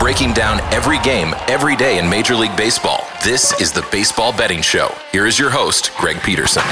Breaking down every game, every day in Major League Baseball, this is the Baseball Betting Show. Here is your host, Greg Peterson.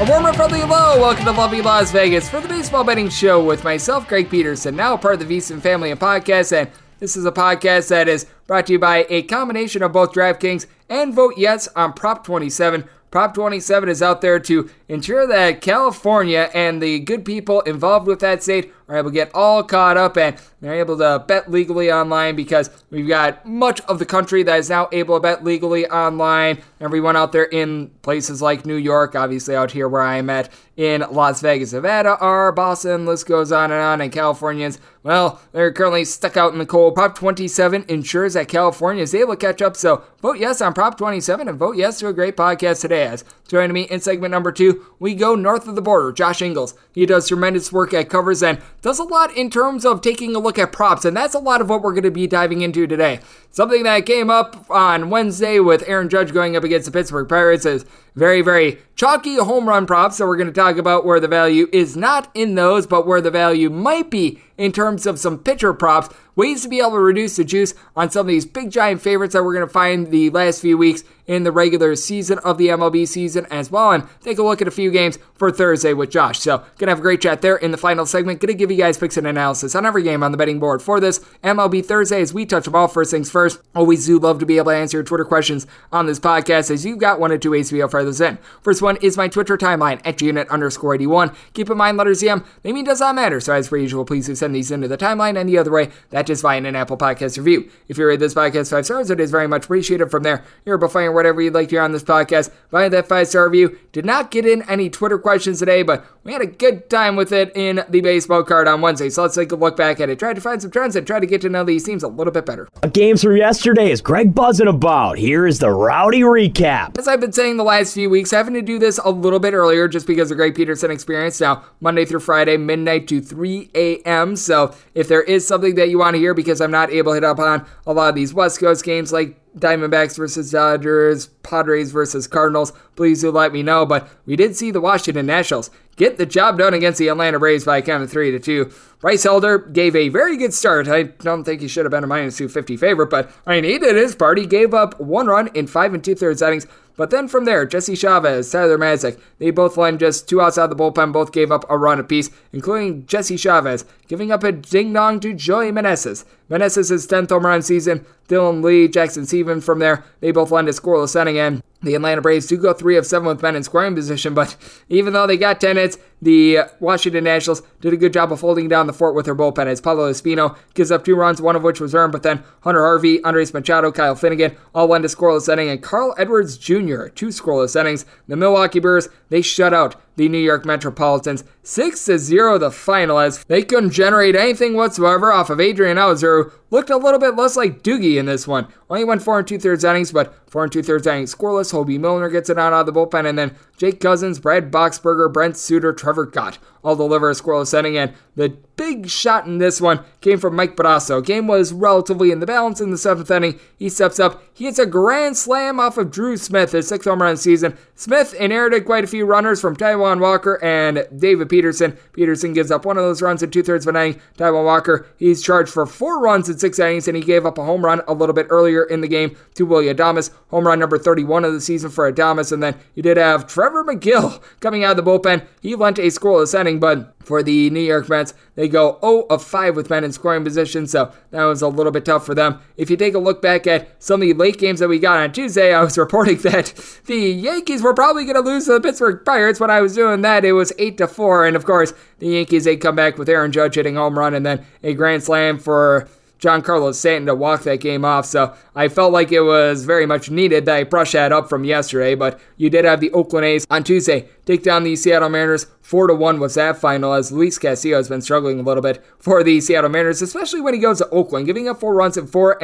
A warm and friendly hello. Welcome to lovely Las Vegas for the Baseball Betting Show with myself, Greg Peterson, now part of the VSiN family and podcast. And this is a podcast that is brought to you by a combination of both DraftKings and Vote Yes on Prop 27. Prop 27 is out there to ensure that California and the good people involved with that state are able to get all caught up and they're able to bet legally online, because we've got much of the country that is now able to bet legally online. Everyone out there in places like New York, obviously out here where I'm at in Las Vegas, Nevada, or Boston, list goes on, and Californians, well, they're currently stuck out in the cold. Prop 27 ensures that California is able to catch up, so vote yes on Prop 27 and vote yes to a great podcast today. As joining me in segment number 2, we go north of the border, Josh Ingles. He does tremendous work at Covers and does a lot in terms of taking a look at props, and that's a lot of what we're going to be diving into today. Something that came up on Wednesday with Aaron Judge going up against the Pittsburgh Pirates is very, very chalky home run props, so we're going to talk about where the value is not in those, but where the value might be in terms of some pitcher props, ways to be able to reduce the juice on some of these big giant favorites that we're going to find the last few weeks in the regular season of the MLB season as well, and take a look at a few games for Thursday with Josh. So, going to have a great chat there in the final segment. Going to give you guys picks and analysis on every game on the betting board for this MLB Thursday as we touch them all. First things first, always do love to be able to answer your Twitter questions on this podcast, as you've got one or two ways to be able to fire those in. First one is my Twitter timeline at @GUnit_81. Keep in mind, letters EM, they mean does not matter. So, as per usual, please do send these into the timeline, and the other way, that is via an Apple Podcast review. If you rate this podcast 5 stars, it is very much appreciated. From there, you're able to find whatever you'd like to hear on this podcast via that 5-star review. Did not get in any Twitter questions today, but we had a good time with it in the baseball card on Wednesday. So let's take a look back at it. Tried to find some trends and try to get to know these teams a little bit better. Games from yesterday is Greg buzzing about. Here is the rowdy recap. As I've been saying the last few weeks, having to do this a little bit earlier just because of Greg Peterson experience. Now, Monday through Friday, midnight to 3 a.m. So if there is something that you want to hear, because I'm not able to hit up on a lot of these West Coast games like Diamondbacks versus Dodgers, Padres versus Cardinals, please do let me know. But we did see the Washington Nationals get the job done against the Atlanta Braves by a count of 3-2. Bryce Elder gave a very good start. I don't think he should have been a minus 250 favorite, but I mean, he did his part. He gave up one run in 5 2/3 innings. But then from there, Jesse Chavez, Tyler Mazak, they both lined just two outs out of the bullpen, both gave up a run apiece, including Jesse Chavez, giving up a ding-dong to Joey Meneses. Meneses' 10th home run season, Dylan Lee, Jackson Seaven from there, they both lined a scoreless inning in. The Atlanta Braves do go 3 of 7 with men in scoring position, but even though they got 10 hits, the Washington Nationals did a good job of holding down the fort with their bullpen as Paulo Espino gives up 2 runs, one of which was earned, but then Hunter Harvey, Andres Machado, Kyle Finnegan all went to scoreless inning, and Carl Edwards Jr., 2 scoreless innings. The Milwaukee Brewers, they shut out the New York Metropolitans 6-0 the final as they couldn't generate anything whatsoever off of Adrian Hauser, who looked a little bit less like Doogie in this one. Only went 4 2/3 innings, but 4 2/3 innings scoreless. Hobie Milner gets it out of the bullpen, and then Jake Cousins, Brad Boxberger, Brent Suter, Trevor Gott all deliver a scoreless inning, and the big shot in this one came from Mike Barrasso. Game was relatively in the balance in the 7th inning. He steps up. He hits a grand slam off of Drew Smith, his 6th home run season. Smith inherited quite a few runners from Taiwan Walker and David Peterson. Peterson gives up one of those runs in 2/3 of an inning. Taiwan Walker, he's charged for 4 runs in 6 innings, and he gave up a home run a little bit earlier in the game to Willie Adames. Home run number 31 of the season for Adames, and then you did have Trevor McGill coming out of the bullpen. He lent a scoreless inning, but for the New York Mets, they go 0 of 5 with men in scoring position, so that was a little bit tough for them. If you take a look back at some of the late games that we got on Tuesday, I was reporting that the Yankees were probably going to lose to the Pittsburgh Pirates. When I was doing that, it was 8-4, and of course, the Yankees, they come back with Aaron Judge hitting home run and then a grand slam for Giancarlo Stanton to walk that game off, so I felt like it was very much needed that I brush that up from yesterday, but you did have the Oakland A's on Tuesday take down the Seattle Mariners. 4-1 was that final as Luis Castillo has been struggling a little bit for the Seattle Mariners, especially when he goes to Oakland, giving up 4 runs in 4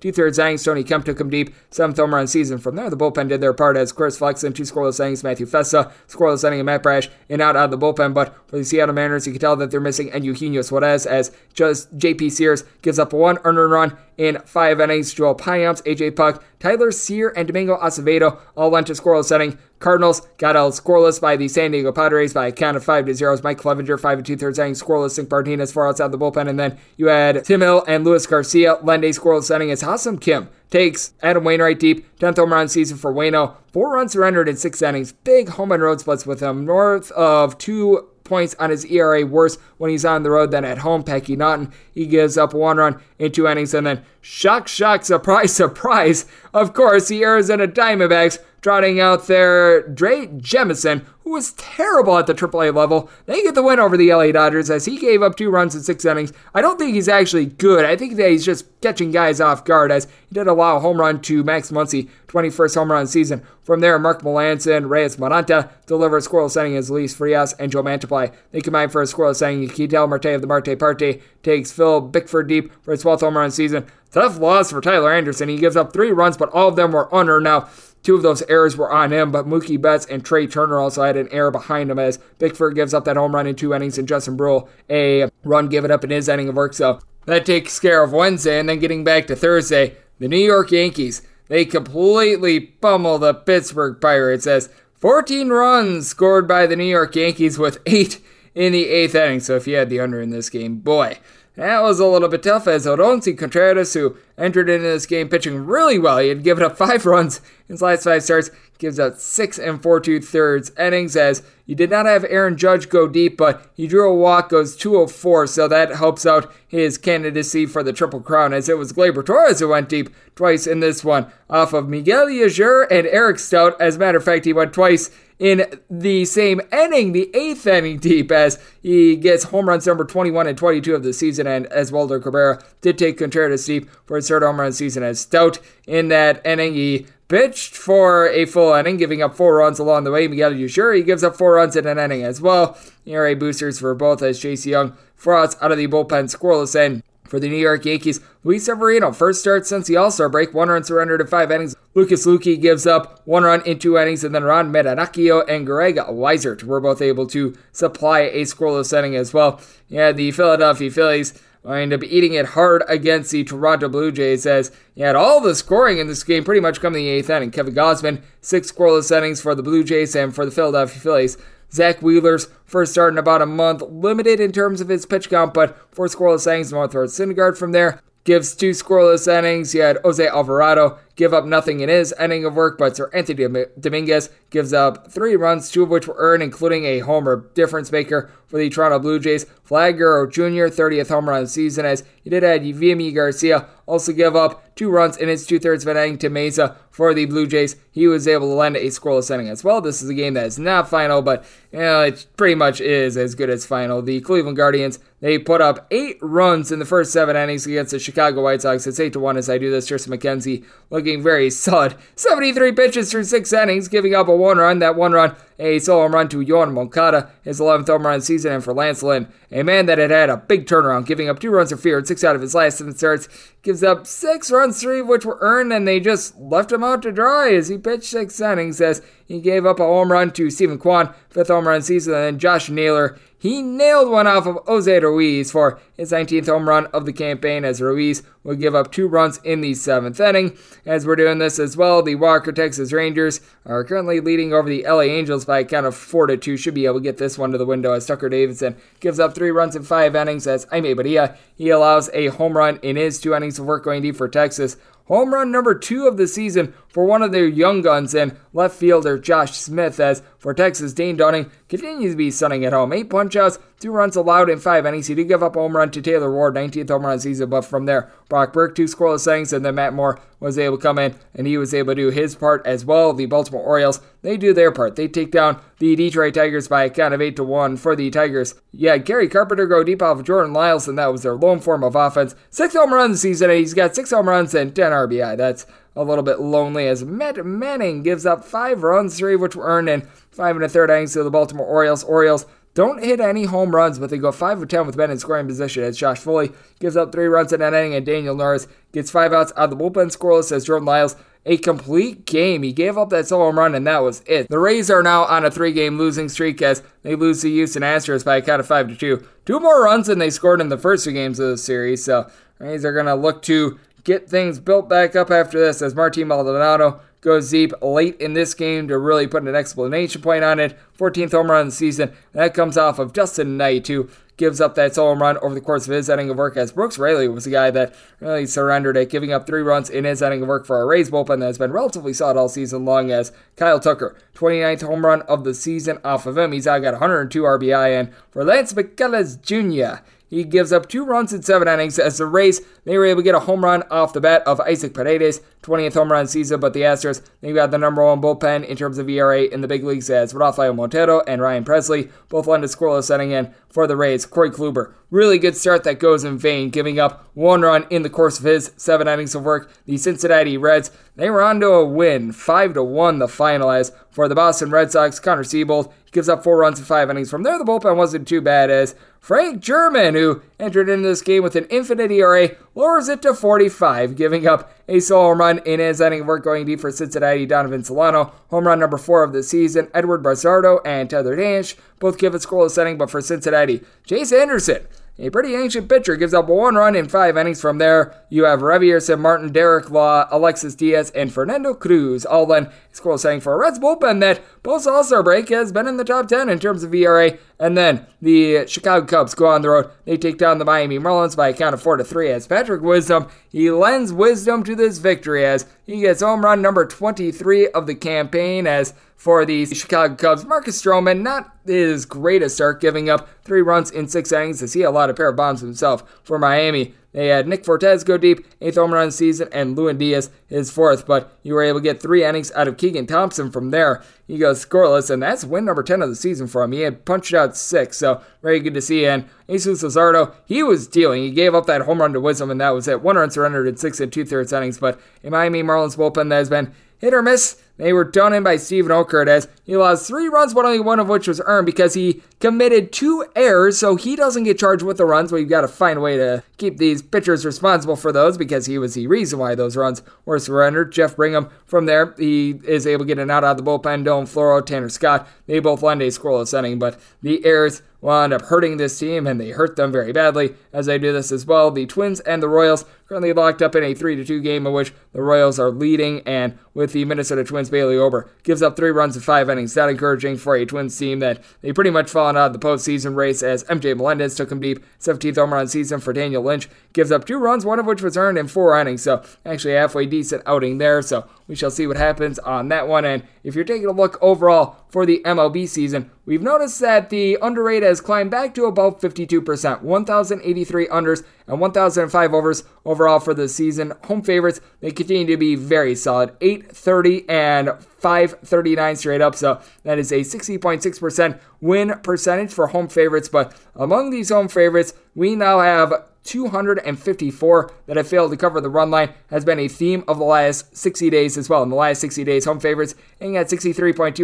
2/3 innings. Tony Kemp took him deep, 7th home run season. From there, the bullpen did their part as Chris Flexen, 2 scoreless innings, Matthew Festa, scoreless inning, and Matt Brash in out of the bullpen. But for the Seattle Mariners, you can tell that they're missing Eugenio Suarez as just J.P. Sears gives up 1 earned run in 5 innings. Joel Piamps, A.J. Puck, Tyler Sear, and Domingo Acevedo all went to scoreless inning. Cardinals got held scoreless by the San Diego Padres by a count of 5-0. Mike Clevenger, 5 2/3 innings scoreless. Zinc Martinez, 4 outs out of the bullpen. And then you had Tim Hill and Luis Garcia lend a scoreless inning as Hassam Kim takes Adam Wainwright deep. 10th home run season for Waino. 4 runs surrendered in 6 innings. Big home and road splits with him. North of 2 points on his ERA, worse when he's on the road than at home. Packy Naughton, he gives up 1 run in 2 innings. And then shock, surprise, surprise. Of course, the Arizona Diamondbacks trotting out their Dre Jemison, who was terrible at the AAA level. They get the win over the LA Dodgers as he gave up 2 runs in 6 innings. I don't think he's actually good. I think that he's just catching guys off guard as he did allow a home run to Max Muncy, 21st home run season. From there, Mark Melanson, Reyes Maranta deliver a scoreless inning as Luis Frias and Joe Mantiply. They combine for a scoreless inning. Ketel Marte of the Marte Parte takes Phil Bickford deep for his 12th home run season. Tough loss for Tyler Anderson. He gives up 3 runs, but all of them were unearned. Now, 2 of those errors were on him, but Mookie Betts and Trey Turner also had an error behind him as Bickford gives up that home run in 2 innings and Justin Brule a run given up in his inning of work. So that takes care of Wednesday, and then getting back to Thursday, the New York Yankees, they completely pummel the Pittsburgh Pirates as 14 runs scored by the New York Yankees with 8 in the 8th inning. So if you had the under in this game, boy, that was a little bit tough as Odonsi Contreras, who entered into this game pitching really well. He had given up 5 runs in his last 5 starts, gives up 6 and 4 2/3 innings as you did not have Aaron Judge go deep, but he drew a walk, goes 2 of 4, so that helps out his candidacy for the Triple Crown as it was Gleyber Torres who went deep twice in this one off of Miguel Yajur and Eric Stout. As a matter of fact, he went twice in the same inning, the 8th inning deep, as he gets home runs number 21 and 22 of the season, and as Walter Cabrera did take Contreras deep for his 3rd home run season as Stout in that inning. He pitched for a full inning, giving up 4 runs along the way. Miguel Yujiri gives up 4 runs in an inning as well. ERA boosters for both as Chase Young, 4 outs out of the bullpen, scoreless in. For the New York Yankees, Luis Severino, 1st start since the All-Star break, 1 run surrendered in 5 innings. Lucas Luque gives up 1 run in 2 innings, and then Ron Medanacchio and Greg Weisert were both able to supply a scoreless inning as well. Yeah, the Philadelphia Phillies wind up eating it hard against the Toronto Blue Jays as you had all the scoring in this game pretty much come in the 8th inning. Kevin Gausman, 6 scoreless innings for the Blue Jays, and for the Philadelphia Phillies, Zach Wheeler's first start in about a month, limited in terms of his pitch count, but 4 scoreless innings, no third Syndergaard from there. Gives 2 scoreless innings. You had Jose Alvarado give up nothing in his inning of work, but Sir Anthony Dominguez gives up 3 runs, 2 of which were earned, including a homer difference maker for the Toronto Blue Jays. Vlad Guerrero Jr., 30th home run of the season, as he did add Yvonne Garcia, also give up 2 runs in his 2/3 of an inning to Mesa for the Blue Jays. He was able to lend a scoreless inning as well. This is a game that is not final, but it pretty much is as good as final. The Cleveland Guardians, they put up 8 runs in the first 7 innings against the Chicago White Sox. It's 8-1 as I do this. Tristan McKenzie looking very solid. 73 pitches through 6 innings, giving up a 1 run. That 1 run, a solo home run to Yohan Moncada, his 11th home run season, and for Lance Lynn, a man that had had a big turnaround, giving up 2 runs or fewer in 6 out of his last 7 starts, gives up 6 runs, 3 of which were earned, and they just left him out to dry as he pitched 6 innings, as he gave up a home run to Stephen Kwan, 5th home run season, and then Josh Naylor. He nailed one off of Jose Ruiz for his 19th home run of the campaign, as Ruiz will give up 2 runs in the 7th inning. As we're doing this as well, the Walker Texas Rangers are currently leading over the LA Angels by a count of 4-2. Should be able to get this one to the window as Tucker Davidson gives up 3 runs in 5 innings, as Aime Barria, he allows a home run in his 2 innings of work going deep for Texas. Home run number 2 of the season for one of their young guns and left fielder Josh Smith, as for Texas, Dane Dunning continues to be stunning at home. 8 punch-outs, 2 runs allowed in 5 innings. He did give up a home run to Taylor Ward, 19th home run season, but from there, Brock Burke, 2 scoreless innings, and then Matt Moore was able to come in, and he was able to do his part as well. The Baltimore Orioles, they do their part. They take down the Detroit Tigers by a count of 8-1 for the Tigers. Yeah, Gary Carpenter go deep off of Jordan Lyles, and that was their lone form of offense. 6 home runs this season, and he's got 6 home runs and 10 RBI. That's a little bit lonely as Matt Manning gives up 5 runs, 3 which were earned, in 5 1/3 innings to the Baltimore Orioles. Orioles don't hit any home runs, but they go 5 of 10 with men in scoring position as Josh Foley gives up 3 runs in an inning, and Daniel Norris gets 5 outs out of the bullpen scoreless as Jordan Lyles, a complete game. He gave up that solo home run, and that was it. The Rays are now on a 3-game losing streak as they lose to Houston Astros by a count of 5-2. 2 more runs than they scored in the first 2 games of the series, so Rays are going to look to get things built back up after this as Martin Maldonado goes deep late in this game to really put an explanation point on it. 14th home run of the season. That comes off of Justin Knight, who gives up that solo home run over the course of his inning of work, as Brooks Raley was the guy that really surrendered it, giving up 3 runs in his inning of work for a Rays bullpen that has been relatively solid all season long, as Kyle Tucker, 29th home run of the season off of him. He's now got 102 RBI, and for Lance McCullers Jr., he gives up 2 runs in 7 innings as the Rays, they were able to get a home run off the bat of Isaac Paredes, 20th home run season, but the Astros, they've got the #1 bullpen in terms of ERA in the big leagues as Rafael Montero and Ryan Presley both lend a scoreless inning in for the Rays. Corey Kluber, really good start that goes in vain, giving up 1 run in the course of his 7 innings of work. The Cincinnati Reds, they were on to a win, 5-1 the final, as for the Boston Red Sox, Connor Siebold gives up 4 runs in 5 innings. From there, the bullpen wasn't too bad as Frank German, who entered into this game with an infinite ERA, lowers it to 45, giving up a solo home run in his inning of work going deep for Cincinnati. Donovan Solano, home run number 4 of the season. Edward Barzardo and Tyler Dansh both give it scoreless inning, but for Cincinnati, Chase Anderson, a pretty ancient pitcher, gives up 1 run in 5 innings. From there, you have Revierson Martin, Derek Law, Alexis Diaz, and Fernando Cruz. All then scoreless inning for a Reds bullpen that post-All-Star break has been in the top 10 in terms of ERA. And then the Chicago Cubs go on the road. They take down the Miami Marlins by a count of 4-3 as Patrick Wisdom, he lends wisdom to this victory as he gets home run number 23 of the campaign as for the Chicago Cubs. Marcus Stroman, not his greatest start, giving up 3 runs in 6 innings as he allowed a pair of bombs himself. For Miami, they had Nick Fortes go deep, 8th home run of the season, and Lewin Diaz, his 4th, but you were able to get 3 innings out of Keegan Thompson. From there, he goes scoreless, and that's win number 10 of the season for him. He had punched out 6, so very good to see. And Jesus Luzardo, he was dealing. He gave up that home run to Wisdom, and that was it. 1 run surrendered in 6 2/3 innings, but a Miami Marlins bullpen that has been hit or miss. They were done in by Steven Okert as he allows 3 runs, but only 1 of which was earned because he committed 2 errors, so he doesn't get charged with the runs. We've got to find a way to keep these pitchers responsible for those because he was the reason why those runs were surrendered. Jeff Brigham, from there, he is able to get an out of the bullpen. Dylan Floro, Tanner Scott, they both lend a scoreless inning, but the errors wound up hurting this team, and they hurt them very badly. As I do this as well, the Twins and the Royals currently locked up in a 3-2 game in which the Royals are leading, and with the Minnesota Twins, Bailey Ober gives up 3 runs in 5 innings. Not encouraging for a Twins team that they pretty much fallen out of the postseason race, as MJ Melendez took him deep. 17th home run season for Daniel Lynch, gives up 2 runs, one of which was earned in 4 innings, so actually halfway decent outing there, so we shall see what happens on that one. And if you're taking a look overall for the MLB season, we've noticed that the under rate has climbed back to about 52%, 1,083 unders and 1,005 overs overall for the season. Home favorites, they continue to be very solid, 830 and 539 straight up, so that is a 60.6% win percentage for home favorites. But among these home favorites, we now have 254 that have failed to cover the run line. Has been a theme of the last 60 days as well. In the last 60 days, home favorites hitting at 63.2%,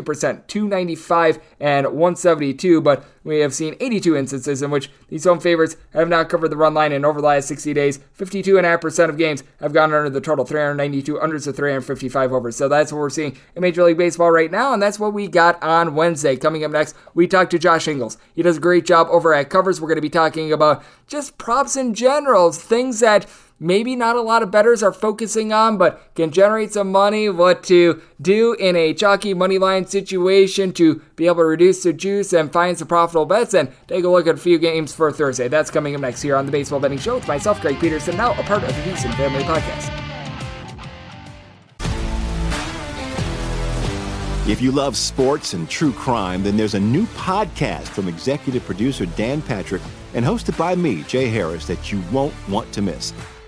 295 and 172, but we have seen 82 instances in which these home favorites have not covered the run line, and over the last 60 days, 52.5% of games have gone under the total, 392 unders of 355 overs. So that's what we're seeing in Major League Baseball right now, and that's what we got on Wednesday. Coming up next, we talk to Josh Ingles. He does a great job over at Covers. We're going to be talking about just props in general, things that maybe not a lot of bettors are focusing on, but can generate some money, what to do in a chalky money line situation to be able to reduce the juice and find some profitable bets, and take a look at a few games for Thursday. That's coming up next here on the Baseball Betting Show with myself, Greg Peterson, now a part of the VSiN Family Podcast. If you love sports and true crime, then there's a new podcast from executive producer Dan Patrick and hosted by me, Jay Harris, that you won't want to miss.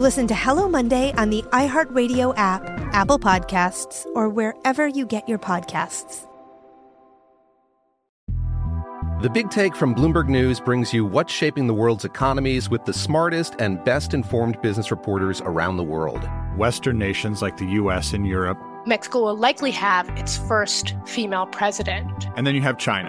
Listen to Hello Monday on the iHeartRadio app, Apple Podcasts, or wherever you get your podcasts. The Big Take from Bloomberg News brings you what's shaping the world's economies with the smartest and best-informed business reporters around the world. Western nations like the U.S. and Europe. Mexico will likely have its first female president. And then you have China.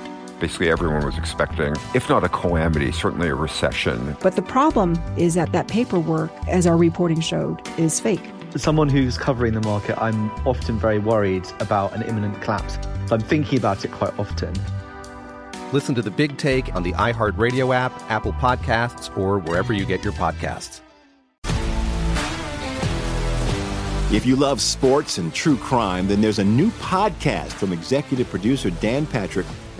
Basically everyone was expecting, if not a calamity, certainly a recession. But the problem is that paperwork, as our reporting showed, is fake. As someone who's covering the market, I'm often very worried about an imminent collapse. I'm thinking about it quite often. Listen to The Big Take on the iHeartRadio app, Apple Podcasts, or wherever you get your podcasts. If you love sports and true crime, then there's a new podcast from executive producer Dan Patrick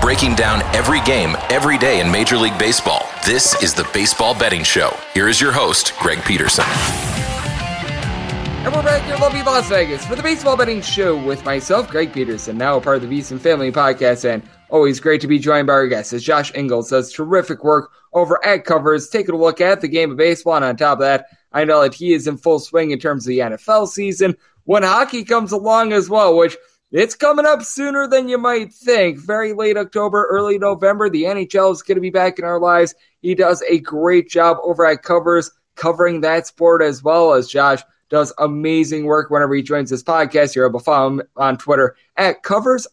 Breaking down every game, every day in Major League Baseball, this is the Baseball Betting Show. Here is your host, Greg Peterson. And we're back here in lovely Las Vegas for the Baseball Betting Show with myself, Greg Peterson, now a part of the VSiN Family Podcast, and always great to be joined by our guests as Josh Ingles does terrific work over at Covers, taking a look at the game of baseball, and on top of that, I know that he is in full swing in terms of the NFL season when hockey comes along as well, which it's coming up sooner than you might think. Very late October, early November, the NHL is going to be back in our lives. He does a great job over at Covers covering that sport, as well as Josh does amazing work whenever he joins this podcast. You're able to follow him on Twitter at @Covers_,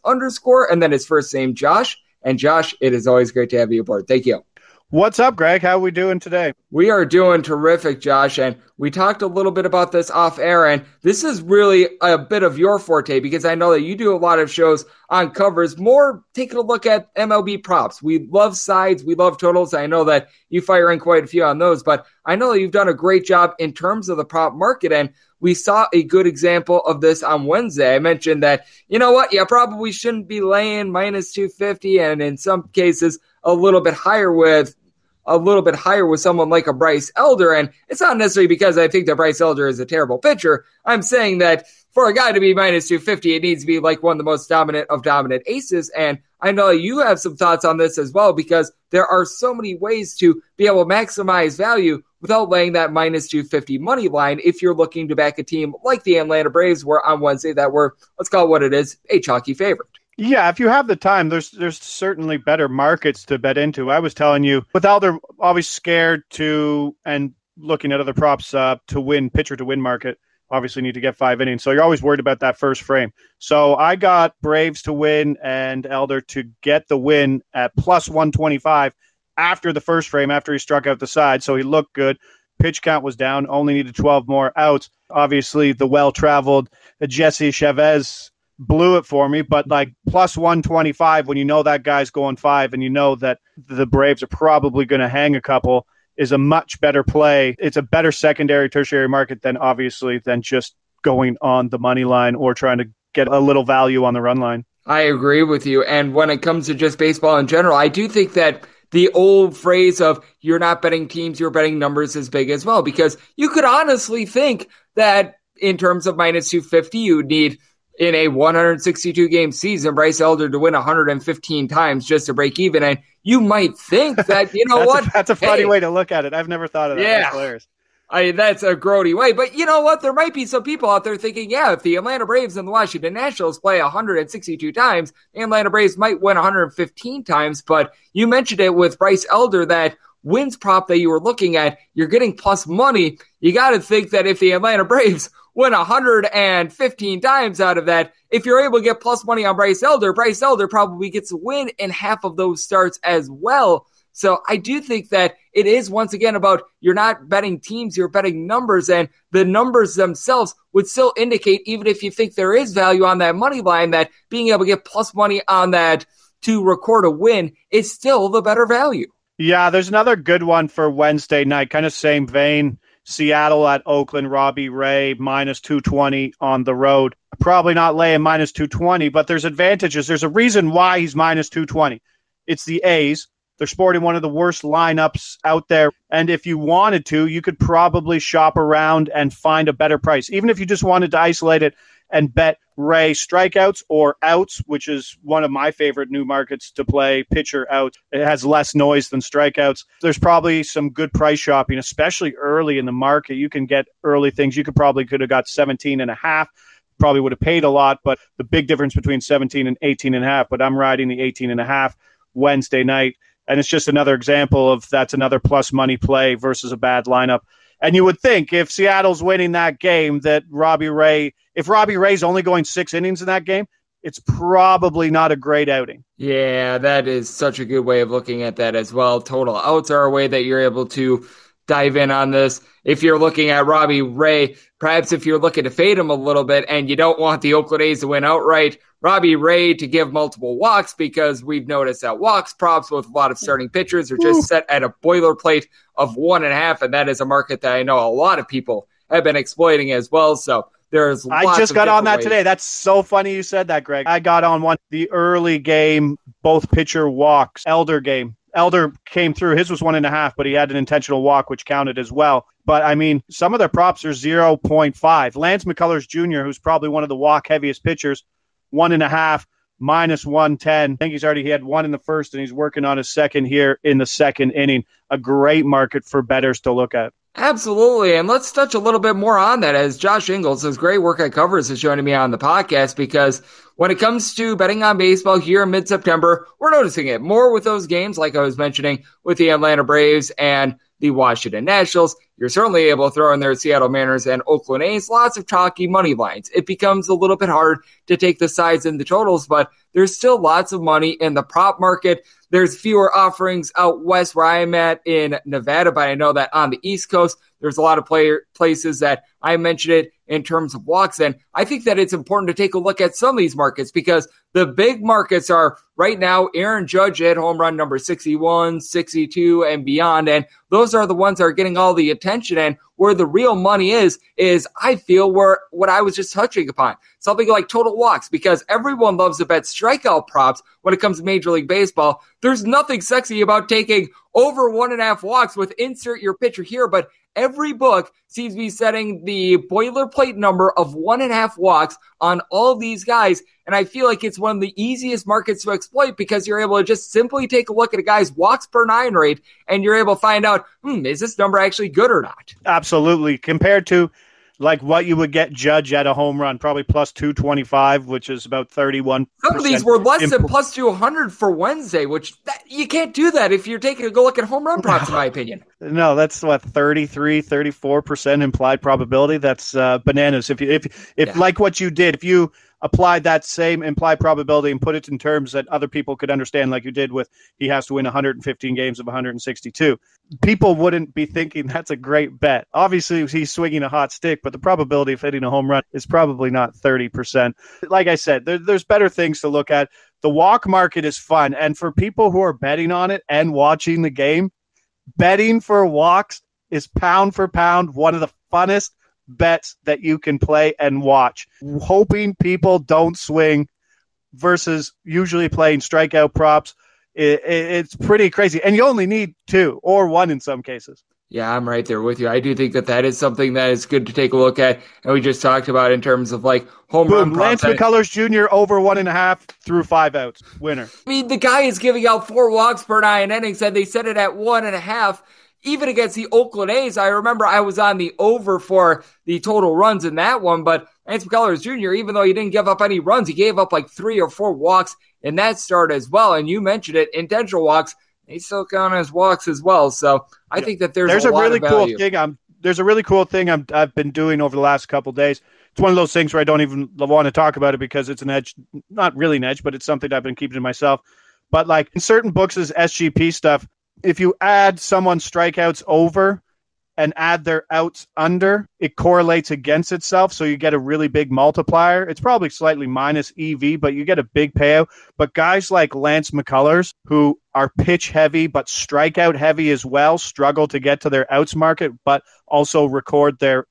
and then his first name, Josh. And Josh, it is always great to have you aboard. Thank you. What's up, Greg? How are we doing today? We are doing terrific, Josh, and we talked a little bit about this off air, and this is really a bit of your forte because I know that you do a lot of shows on Covers, more taking a look at MLB props. We love sides, we love totals. I know that you fire in quite a few on those, but I know that you've done a great job in terms of the prop market, and we saw a good example of this on Wednesday. I mentioned that, you know what, you probably shouldn't be laying minus 250 and in some cases a little bit higher with someone like a Bryce Elder. And it's not necessarily because I think that Bryce Elder is a terrible pitcher. I'm saying that for a guy to be minus 250, it needs to be like one of the most dominant of dominant aces. And I know you have some thoughts on this as well, because there are so many ways to be able to maximize value without laying that minus 250 money line if you're looking to back a team like the Atlanta Braves were on Wednesday that were, let's call it what it is, a chalky favorite. Yeah, if you have the time, there's certainly better markets to bet into. I was telling you, with Elder always scared to, and looking at other props to win, pitcher to win market, obviously need to get 5 innings. So you're always worried about that first frame. So I got Braves to win and Elder to get the win at plus 125 after the first frame, after he struck out the side. So he looked good. Pitch count was down, only needed 12 more outs. Obviously, the well-traveled Jesse Chavez blew it for me, but like plus 125 when you know that guy's going 5 and you know that the Braves are probably going to hang a couple is a much better play. It's a better secondary, tertiary market than just going on the money line or trying to get a little value on the run line. I agree with you. And when it comes to just baseball in general, I do think that the old phrase of you're not betting teams, you're betting numbers is big as well, because you could honestly think that in terms of minus 250, you would need in a 162-game season, Bryce Elder to win 115 times just to break even. And you might think that, you know, that's a funny way to look at it. I've never thought of that. Yeah. Players. That's a grody way. But you know what? There might be some people out there thinking, yeah, if the Atlanta Braves and the Washington Nationals play 162 times, the Atlanta Braves might win 115 times. But you mentioned it with Bryce Elder, that wins prop that you were looking at, you're getting plus money. You got to think that if the Atlanta Braves win 115 times out of that, if you're able to get plus money on Bryce Elder probably gets a win in half of those starts as well. So I do think that it is, once again, about you're not betting teams, you're betting numbers, and the numbers themselves would still indicate, even if you think there is value on that money line, that being able to get plus money on that to record a win is still the better value. Yeah, there's another good one for Wednesday night, kind of same vein. Seattle at Oakland, Robbie Ray, minus 220 on the road. Probably not laying minus 220, but there's advantages. There's a reason why he's minus 220. It's the A's. They're sporting one of the worst lineups out there. And if you wanted to, you could probably shop around and find a better price. Even if you just wanted to isolate it and bet Ray strikeouts or outs, which is one of my favorite new markets to play, pitcher outs. It has less noise than strikeouts. There's probably some good price shopping, especially early in the market. You can get early things. You could have got 17.5. Probably would have paid a lot, but the big difference between 17 and 18.5. But I'm riding the 18.5 Wednesday night. And it's just another example of that's another plus money play versus a bad lineup. And you would think if Seattle's winning that game that if Robbie Ray's only going 6 innings in that game, it's probably not a great outing. Yeah, that is such a good way of looking at that as well. Total outs are a way that you're able to dive in on this. If you're looking at Robbie Ray, perhaps if you're looking to fade him a little bit and you don't want the Oakland A's to win outright, Robbie Ray to give multiple walks, because we've noticed that walks props with a lot of starting pitchers are just set at a boilerplate of 1.5, and that is a market that I know a lot of people have been exploiting as well. So there's lots I just got on that today. That's so funny you said that, Greg. I got on one, the early game, both pitcher walks, Elder game. Elder came through. His was 1.5, but he had an intentional walk, which counted as well. But, I mean, some of their props are 0.5. Lance McCullers Jr., who's probably one of the walk-heaviest pitchers, 1.5, minus 110. I think he had one in the first, and he's working on his second here in the second inning. A great market for bettors to look at. Absolutely, and let's touch a little bit more on that, as Josh Ingles, his great work at Covers, is joining me on the podcast, because when it comes to betting on baseball here in mid-September, we're noticing it more with those games, like I was mentioning, with the Atlanta Braves and the Washington Nationals. You're certainly able to throw in their Seattle Mariners and Oakland A's, lots of chalky money lines. It becomes a little bit hard to take the sides and the totals, but there's still lots of money in the prop market. There's fewer offerings out west where I'm at in Nevada, but I know that on the East Coast, there's a lot of places that I mentioned it in terms of walks. And I think that it's important to take a look at some of these markets, because the big markets are right now Aaron Judge at home run number 61, 62, and beyond. And those are the ones that are getting all the attention. And where the real money is I feel where what I was just touching upon, something like total walks, because everyone loves to bet strikeout props when it comes to Major League Baseball. There's nothing sexy about taking over 1.5 walks with insert your pitcher here, but every book seems to be setting the boilerplate number of 1.5 walks on all these guys. And I feel like it's one of the easiest markets to exploit, because you're able to just simply take a look at a guy's walks per nine rate, and you're able to find out, is this number actually good or not? Absolutely. Compared to like what you would get Judge at a home run, probably plus 225, which is about 31%. Some of these were less than plus 200 for Wednesday, you can't do that if you're taking a look at home run props, in my opinion. No, that's what, 33, 34% implied probability. That's bananas. If like what you did, if you applied that same implied probability and put it in terms that other people could understand, like you did with he has to win 115 games of 162, people wouldn't be thinking that's a great bet. Obviously, he's swinging a hot stick, but the probability of hitting a home run is probably not 30%. Like I said, there's better things to look at. The walk market is fun, and for people who are betting on it and watching the game, betting for walks is pound for pound one of the funnest bets that you can play and watch. Hoping people don't swing versus usually playing strikeout props. It's pretty crazy. And you only need two or one in some cases. Yeah, I'm right there with you. I do think that that is something that is good to take a look at. And we just talked about in terms of like home run props. Lance McCullers Jr. over 1.5 through 5 outs. Winner. I mean, the guy is giving out 4 walks per 9 innings, and they set it at 1.5. Even against the Oakland A's, I remember I was on the over for the total runs in that one. But Lance McCullers Jr., even though he didn't give up any runs, he gave up like 3 or 4 walks in that start as well. And you mentioned it, intentional walks. They still count as walks as well. So I think that there's a really cool thing I've been doing over the last couple of days. It's one of those things where I don't even want to talk about it because it's an edge, not really an edge, but it's something that I've been keeping to myself. But like in certain books' SGP stuff, if you add someone's strikeouts over and add their outs under, it correlates against itself. So you get a really big multiplier. It's probably slightly minus EV, but you get a big payout. But guys like Lance McCullers, who are pitch heavy, but strikeout heavy as well, struggle to get to their outs market, but also record their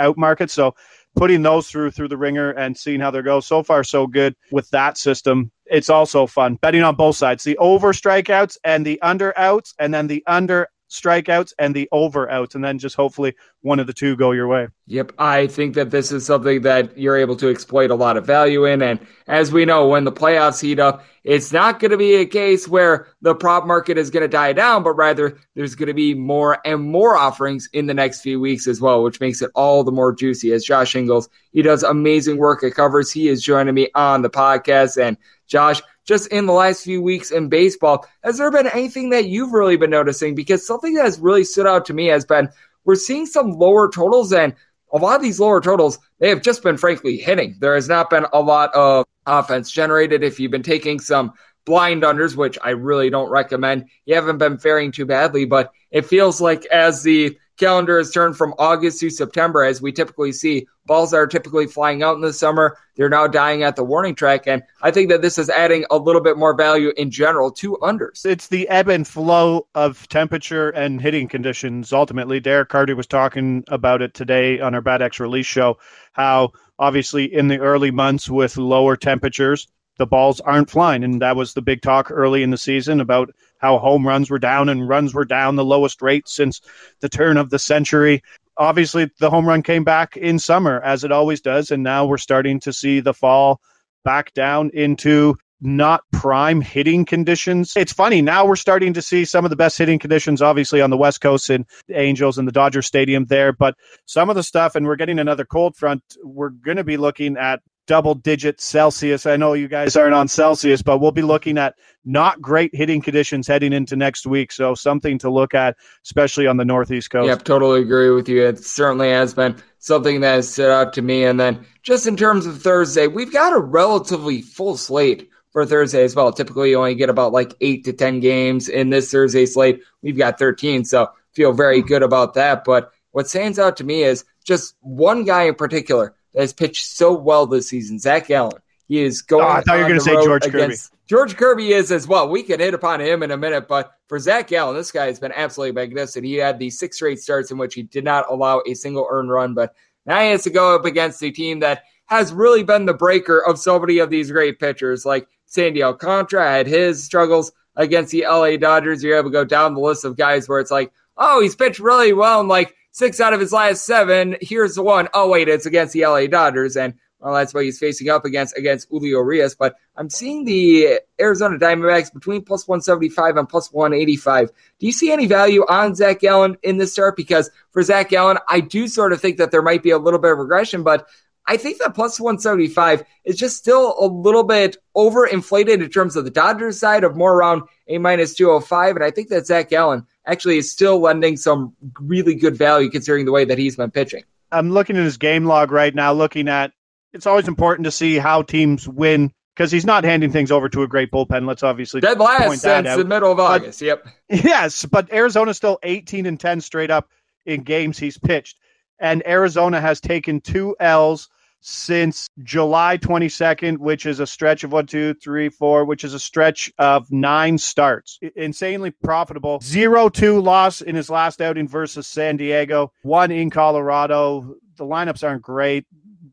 out market. So putting those through the ringer and seeing how they go. So far, so good with that system. It's also fun betting on both sides, the over strikeouts and the under outs, and then the under strikeouts and the over outs, and then just hopefully one of the two go your way. Yep, I think that this is something that you're able to exploit a lot of value in, and as we know, when the playoffs heat up, it's not going to be a case where the prop market is going to die down, but rather there's going to be more and more offerings in the next few weeks as well, which makes it all the more juicy. As Josh Ingles, he does amazing work at Covers. He is joining me on the podcast. And Josh, just in the last few weeks in baseball, has there been anything that you've really been noticing? Because something that has really stood out to me has been we're seeing some lower totals, and a lot of these lower totals, they have just been frankly hitting. There has not been a lot of offense generated. If you've been taking some blind unders, which I really don't recommend, you haven't been faring too badly, but it feels like as the calendar has turned from August to September, as we typically see, balls that are typically flying out in the summer, they're now dying at the warning track, and I think that this is adding a little bit more value in general to unders. It's the ebb and flow of temperature and hitting conditions, ultimately. Derek Carty was talking about it today on our Bad X Release show, how obviously in the early months with lower temperatures, the balls aren't flying, and that was the big talk early in the season about how home runs were down and runs were down the lowest rate since the turn of the century. Obviously, the home run came back in summer, as it always does, and now we're starting to see the fall back down into not prime hitting conditions. It's funny, now we're starting to see some of the best hitting conditions, obviously, on the West Coast in the Angels and the Dodger Stadium there, but some of the stuff, and we're getting another cold front, we're going to be looking at double-digit Celsius. I know you guys aren't on Celsius, but we'll be looking at not great hitting conditions heading into next week, so something to look at, especially on the Northeast Coast. Yep, totally agree with you. It certainly has been something that has stood out to me. And then just in terms of Thursday, we've got a relatively full slate for Thursday as well. Typically, you only get about like 8 to 10 games in this Thursday slate. We've got 13, so feel very good about that. But what stands out to me is just one guy in particular that has pitched so well this season, Zach Allen. He is going. Oh, I thought you were going to say George Kirby. George Kirby is as well. We could hit upon him in a minute, but for Zach Allen, this guy has been absolutely magnificent. He had the 6 straight starts in which he did not allow a single earned run, but now he has to go up against a team that has really been the breaker of so many of these great pitchers, like Sandy Alcantara had his struggles against the LA Dodgers. You're able to go down the list of guys where it's like, oh, he's pitched really well, and like, 6 out of his last 7, here's the one. Oh, wait, it's against the LA Dodgers, and well, that's what he's facing up against Julio Rios. But I'm seeing the Arizona Diamondbacks between plus 175 and plus 185. Do you see any value on Zach Allen in this start? Because for Zach Allen, I do sort of think that there might be a little bit of regression, but I think that plus 175 is just still a little bit overinflated in terms of the Dodgers side of more around a minus 205, and I think that Zach Allen actually is still lending some really good value considering the way that he's been pitching. I'm looking at his game log right now, looking at it's always important to see how teams win because he's not handing things over to a great bullpen. Let's obviously dead last point that since out. The middle of August, yep. Yes, but Arizona's still 18-10 straight up in games he's pitched. And Arizona has taken 2 L's since July 22nd, which is a stretch of 1, 2, 3, 4, which is a stretch of 9 starts. Insanely profitable. 0-2 loss in his last outing versus San Diego. 1 in Colorado. The lineups aren't great.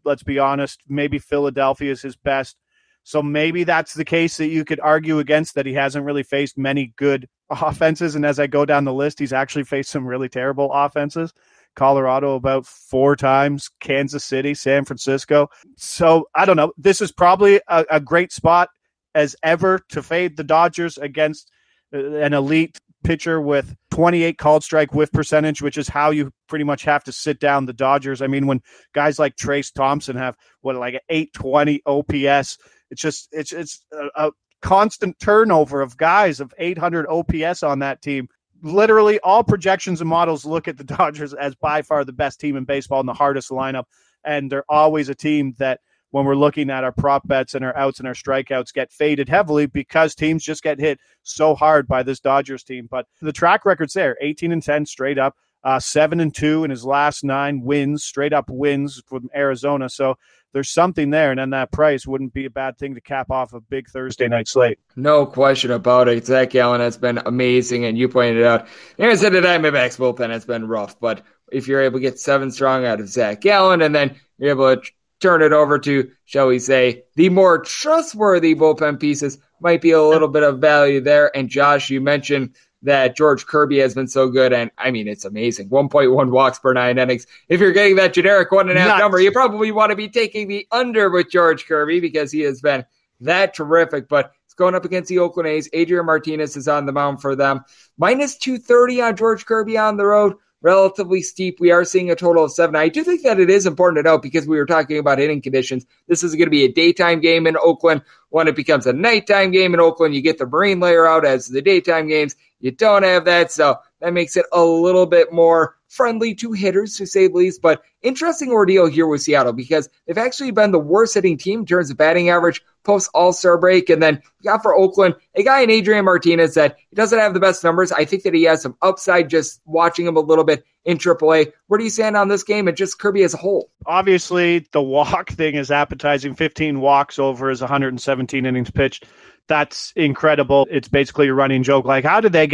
Let's be honest. Maybe Philadelphia is his best. So maybe that's the case that you could argue against, that he hasn't really faced many good offenses. And as I go down the list, he's actually faced some really terrible offenses. Colorado about 4 times, Kansas City, San Francisco. So I don't know. This is probably a great spot as ever to fade the Dodgers against an elite pitcher with 28 called strike whiff percentage, which is how you pretty much have to sit down the Dodgers. I mean, when guys like Trace Thompson have like an 820 OPS, it's a constant turnover of guys of 800 OPS on that team. Literally all projections and models look at the Dodgers as by far the best team in baseball and the hardest lineup. And they're always a team that when we're looking at our prop bets and our outs and our strikeouts get faded heavily because teams just get hit so hard by this Dodgers team. But the track record's there, 18-10 straight up, 7-2 in his last 9 wins, straight up wins from Arizona. So there's something there, and then that price wouldn't be a bad thing to cap off a big Thursday night slate. No question about it. Zach Allen has been amazing, and you pointed it out. Aaron's in the Diamondbacks bullpen has been rough, but if you're able to get 7 strong out of Zach Allen, and then you're able to turn it over to, shall we say, the more trustworthy bullpen pieces, might be a little bit of value there. And Josh, you mentioned that George Kirby has been so good, and I mean, it's amazing. 1.1 walks per 9 innings. If you're getting that generic 1.5 number, you probably want to be taking the under with George Kirby because he has been that terrific, but it's going up against the Oakland A's. Adrian Martinez is on the mound for them. Minus 230 on George Kirby on the road. Relatively steep. We are seeing a total of 7. I do think that it is important to note, because we were talking about hitting conditions, this is going to be a daytime game in Oakland. When it becomes a nighttime game in Oakland, you get the marine layer out as the daytime games. You don't have that, so that makes it a little bit more friendly to hitters, to say the least. But interesting ordeal here with Seattle, because they've actually been the worst hitting team in terms of batting average post-All-Star break. And then we got for Oakland a guy in Adrian Martinez that he doesn't have the best numbers. I think that he has some upside just watching him a little bit in AAA. Where do you stand on this game and just Kirby as a whole? Obviously, the walk thing is appetizing. 15 walks over his 117 innings pitched. That's incredible. It's basically a running joke. Like, how do they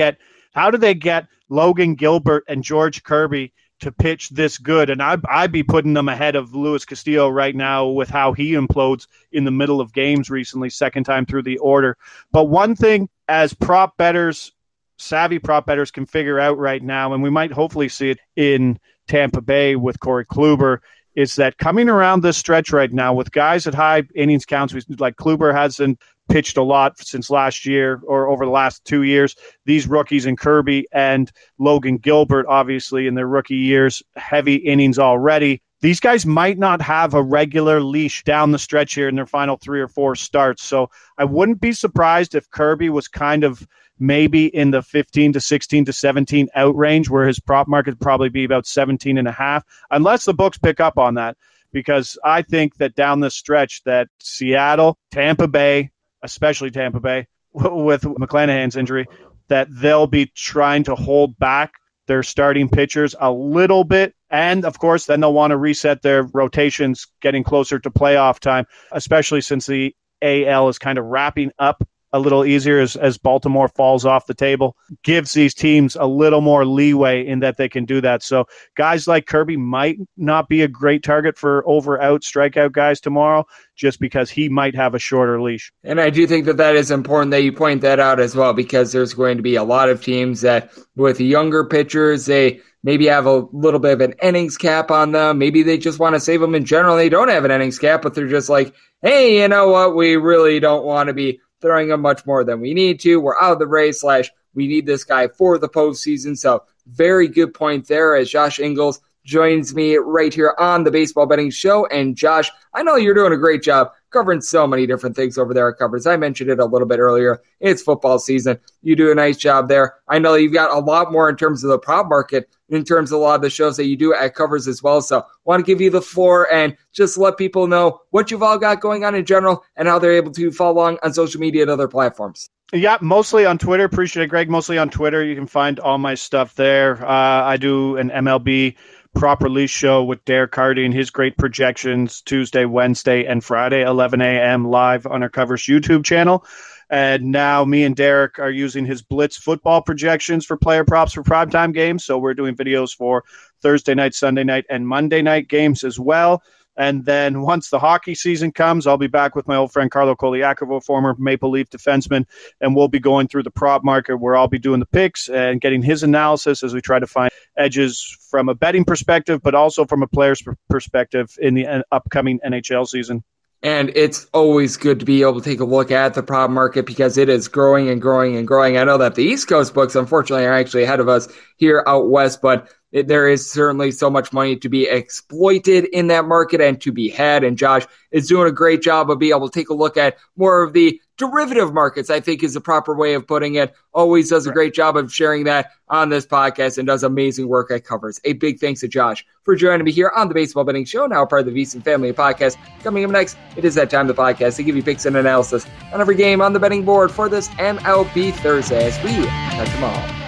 get Logan Gilbert and George Kirby to pitch this good? And I'd be putting them ahead of Luis Castillo right now with how he implodes in the middle of games recently, second time through the order. But one thing as prop bettors, savvy prop bettors can figure out right now, and we might hopefully see it in Tampa Bay with Corey Kluber, is that coming around this stretch right now with guys at high innings counts, like Kluber hasn't pitched a lot since last year or over the last 2 years. These rookies and Kirby and Logan Gilbert, obviously in their rookie years, heavy innings already. These guys might not have a regular leash down the stretch here in their final 3 or 4 starts. So I wouldn't be surprised if Kirby was kind of maybe in the 15 to 16 to 17 out range, where his prop market would probably be about 17.5, unless the books pick up on that, because I think that down the stretch that Seattle, Tampa Bay, especially Tampa Bay, with McClanahan's injury, that they'll be trying to hold back their starting pitchers a little bit. And, of course, then they'll want to reset their rotations getting closer to playoff time, especially since the AL is kind of wrapping up a little easier as Baltimore falls off the table. Gives these teams a little more leeway in that they can do that. So guys like Kirby might not be a great target for over-out, strikeout guys tomorrow, just because he might have a shorter leash. And I do think that that is important that you point that out as well, because there's going to be a lot of teams that with younger pitchers, they maybe have a little bit of an innings cap on them. Maybe they just want to save them in general. They don't have an innings cap, but they're just like, hey, you know what? We really don't want to be throwing them much more than we need to. We're out of the race / we need this guy for the postseason. So very good point there as Josh Ingles joins me right here on the Baseball Betting Show. And Josh, I know you're doing a great job covering so many different things over there at Covers. I mentioned it a little bit earlier. It's football season. You do a nice job there. I know you've got a lot more in terms of the prop market, in terms of a lot of the shows that you do at Covers as well. So I want to give you the floor and just let people know what you've all got going on in general and how they're able to follow along on social media and other platforms. Yeah, mostly on Twitter. Appreciate it, Greg. Mostly on Twitter. You can find all my stuff there. I do an MLB prop release show with Dare Cardy and his great projections Tuesday, Wednesday, and Friday, 11 a.m. live on our Covers YouTube channel. And now me and Derek are using his Blitz football projections for player props for primetime games. So we're doing videos for Thursday night, Sunday night, and Monday night games as well. And then once the hockey season comes, I'll be back with my old friend Carlo Koliakovo, former Maple Leaf defenseman, and we'll be going through the prop market where I'll be doing the picks and getting his analysis as we try to find edges from a betting perspective, but also from a player's perspective in the upcoming NHL season. And it's always good to be able to take a look at the prop market because it is growing and growing and growing. I know that the East Coast books, unfortunately, are actually ahead of us here out west, but there is certainly so much money to be exploited in that market and to be had. And Josh is doing a great job of being able to take a look at more of the derivative markets, I think is the proper way of putting it. Always does a great job of sharing that on this podcast and does amazing work at Covers. A big thanks to Josh for joining me here on the Baseball Betting Show, now part of the VSiN Family Podcast. Coming up next, it is that time of the podcast to give you picks and analysis on every game on the betting board for this MLB Thursday as we catch them all.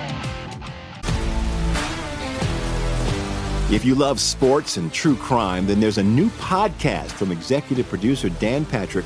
If you love sports and true crime, then there's a new podcast from executive producer Dan Patrick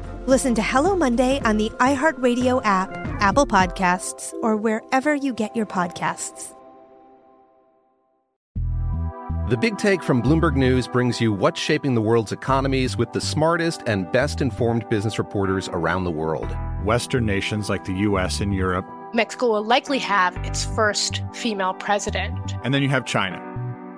Listen to Hello Monday on the iHeartRadio app, Apple Podcasts, or wherever you get your podcasts. The Big Take from Bloomberg News brings you what's shaping the world's economies with the smartest and best-informed business reporters around the world. Western nations like the U.S. and Europe. Mexico will likely have its first female president. And then you have China.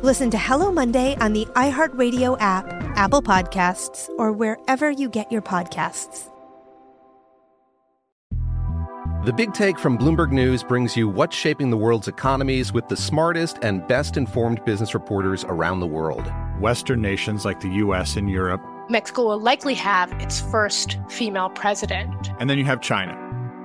Listen to Hello Monday on the iHeartRadio app, Apple Podcasts, or wherever you get your podcasts. The Big Take from Bloomberg News brings you what's shaping the world's economies with the smartest and best-informed business reporters around the world. Western nations like the U.S. and Europe. Mexico will likely have its first female president. And then you have China.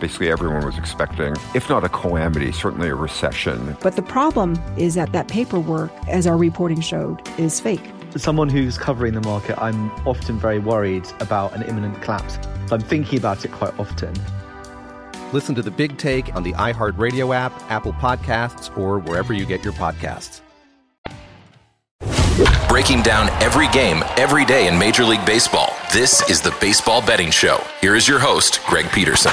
Basically everyone was expecting, if not a calamity, certainly a recession. But the problem is that paperwork, as our reporting showed, is fake. As someone who's covering the market, I'm often very worried about an imminent collapse. I'm thinking about it quite often. Listen to The Big Take on the iHeartRadio app, Apple Podcasts, or wherever you get your podcasts. Breaking down every game, every day in Major League Baseball, this is the Baseball Betting Show. Here is your host, Greg Peterson.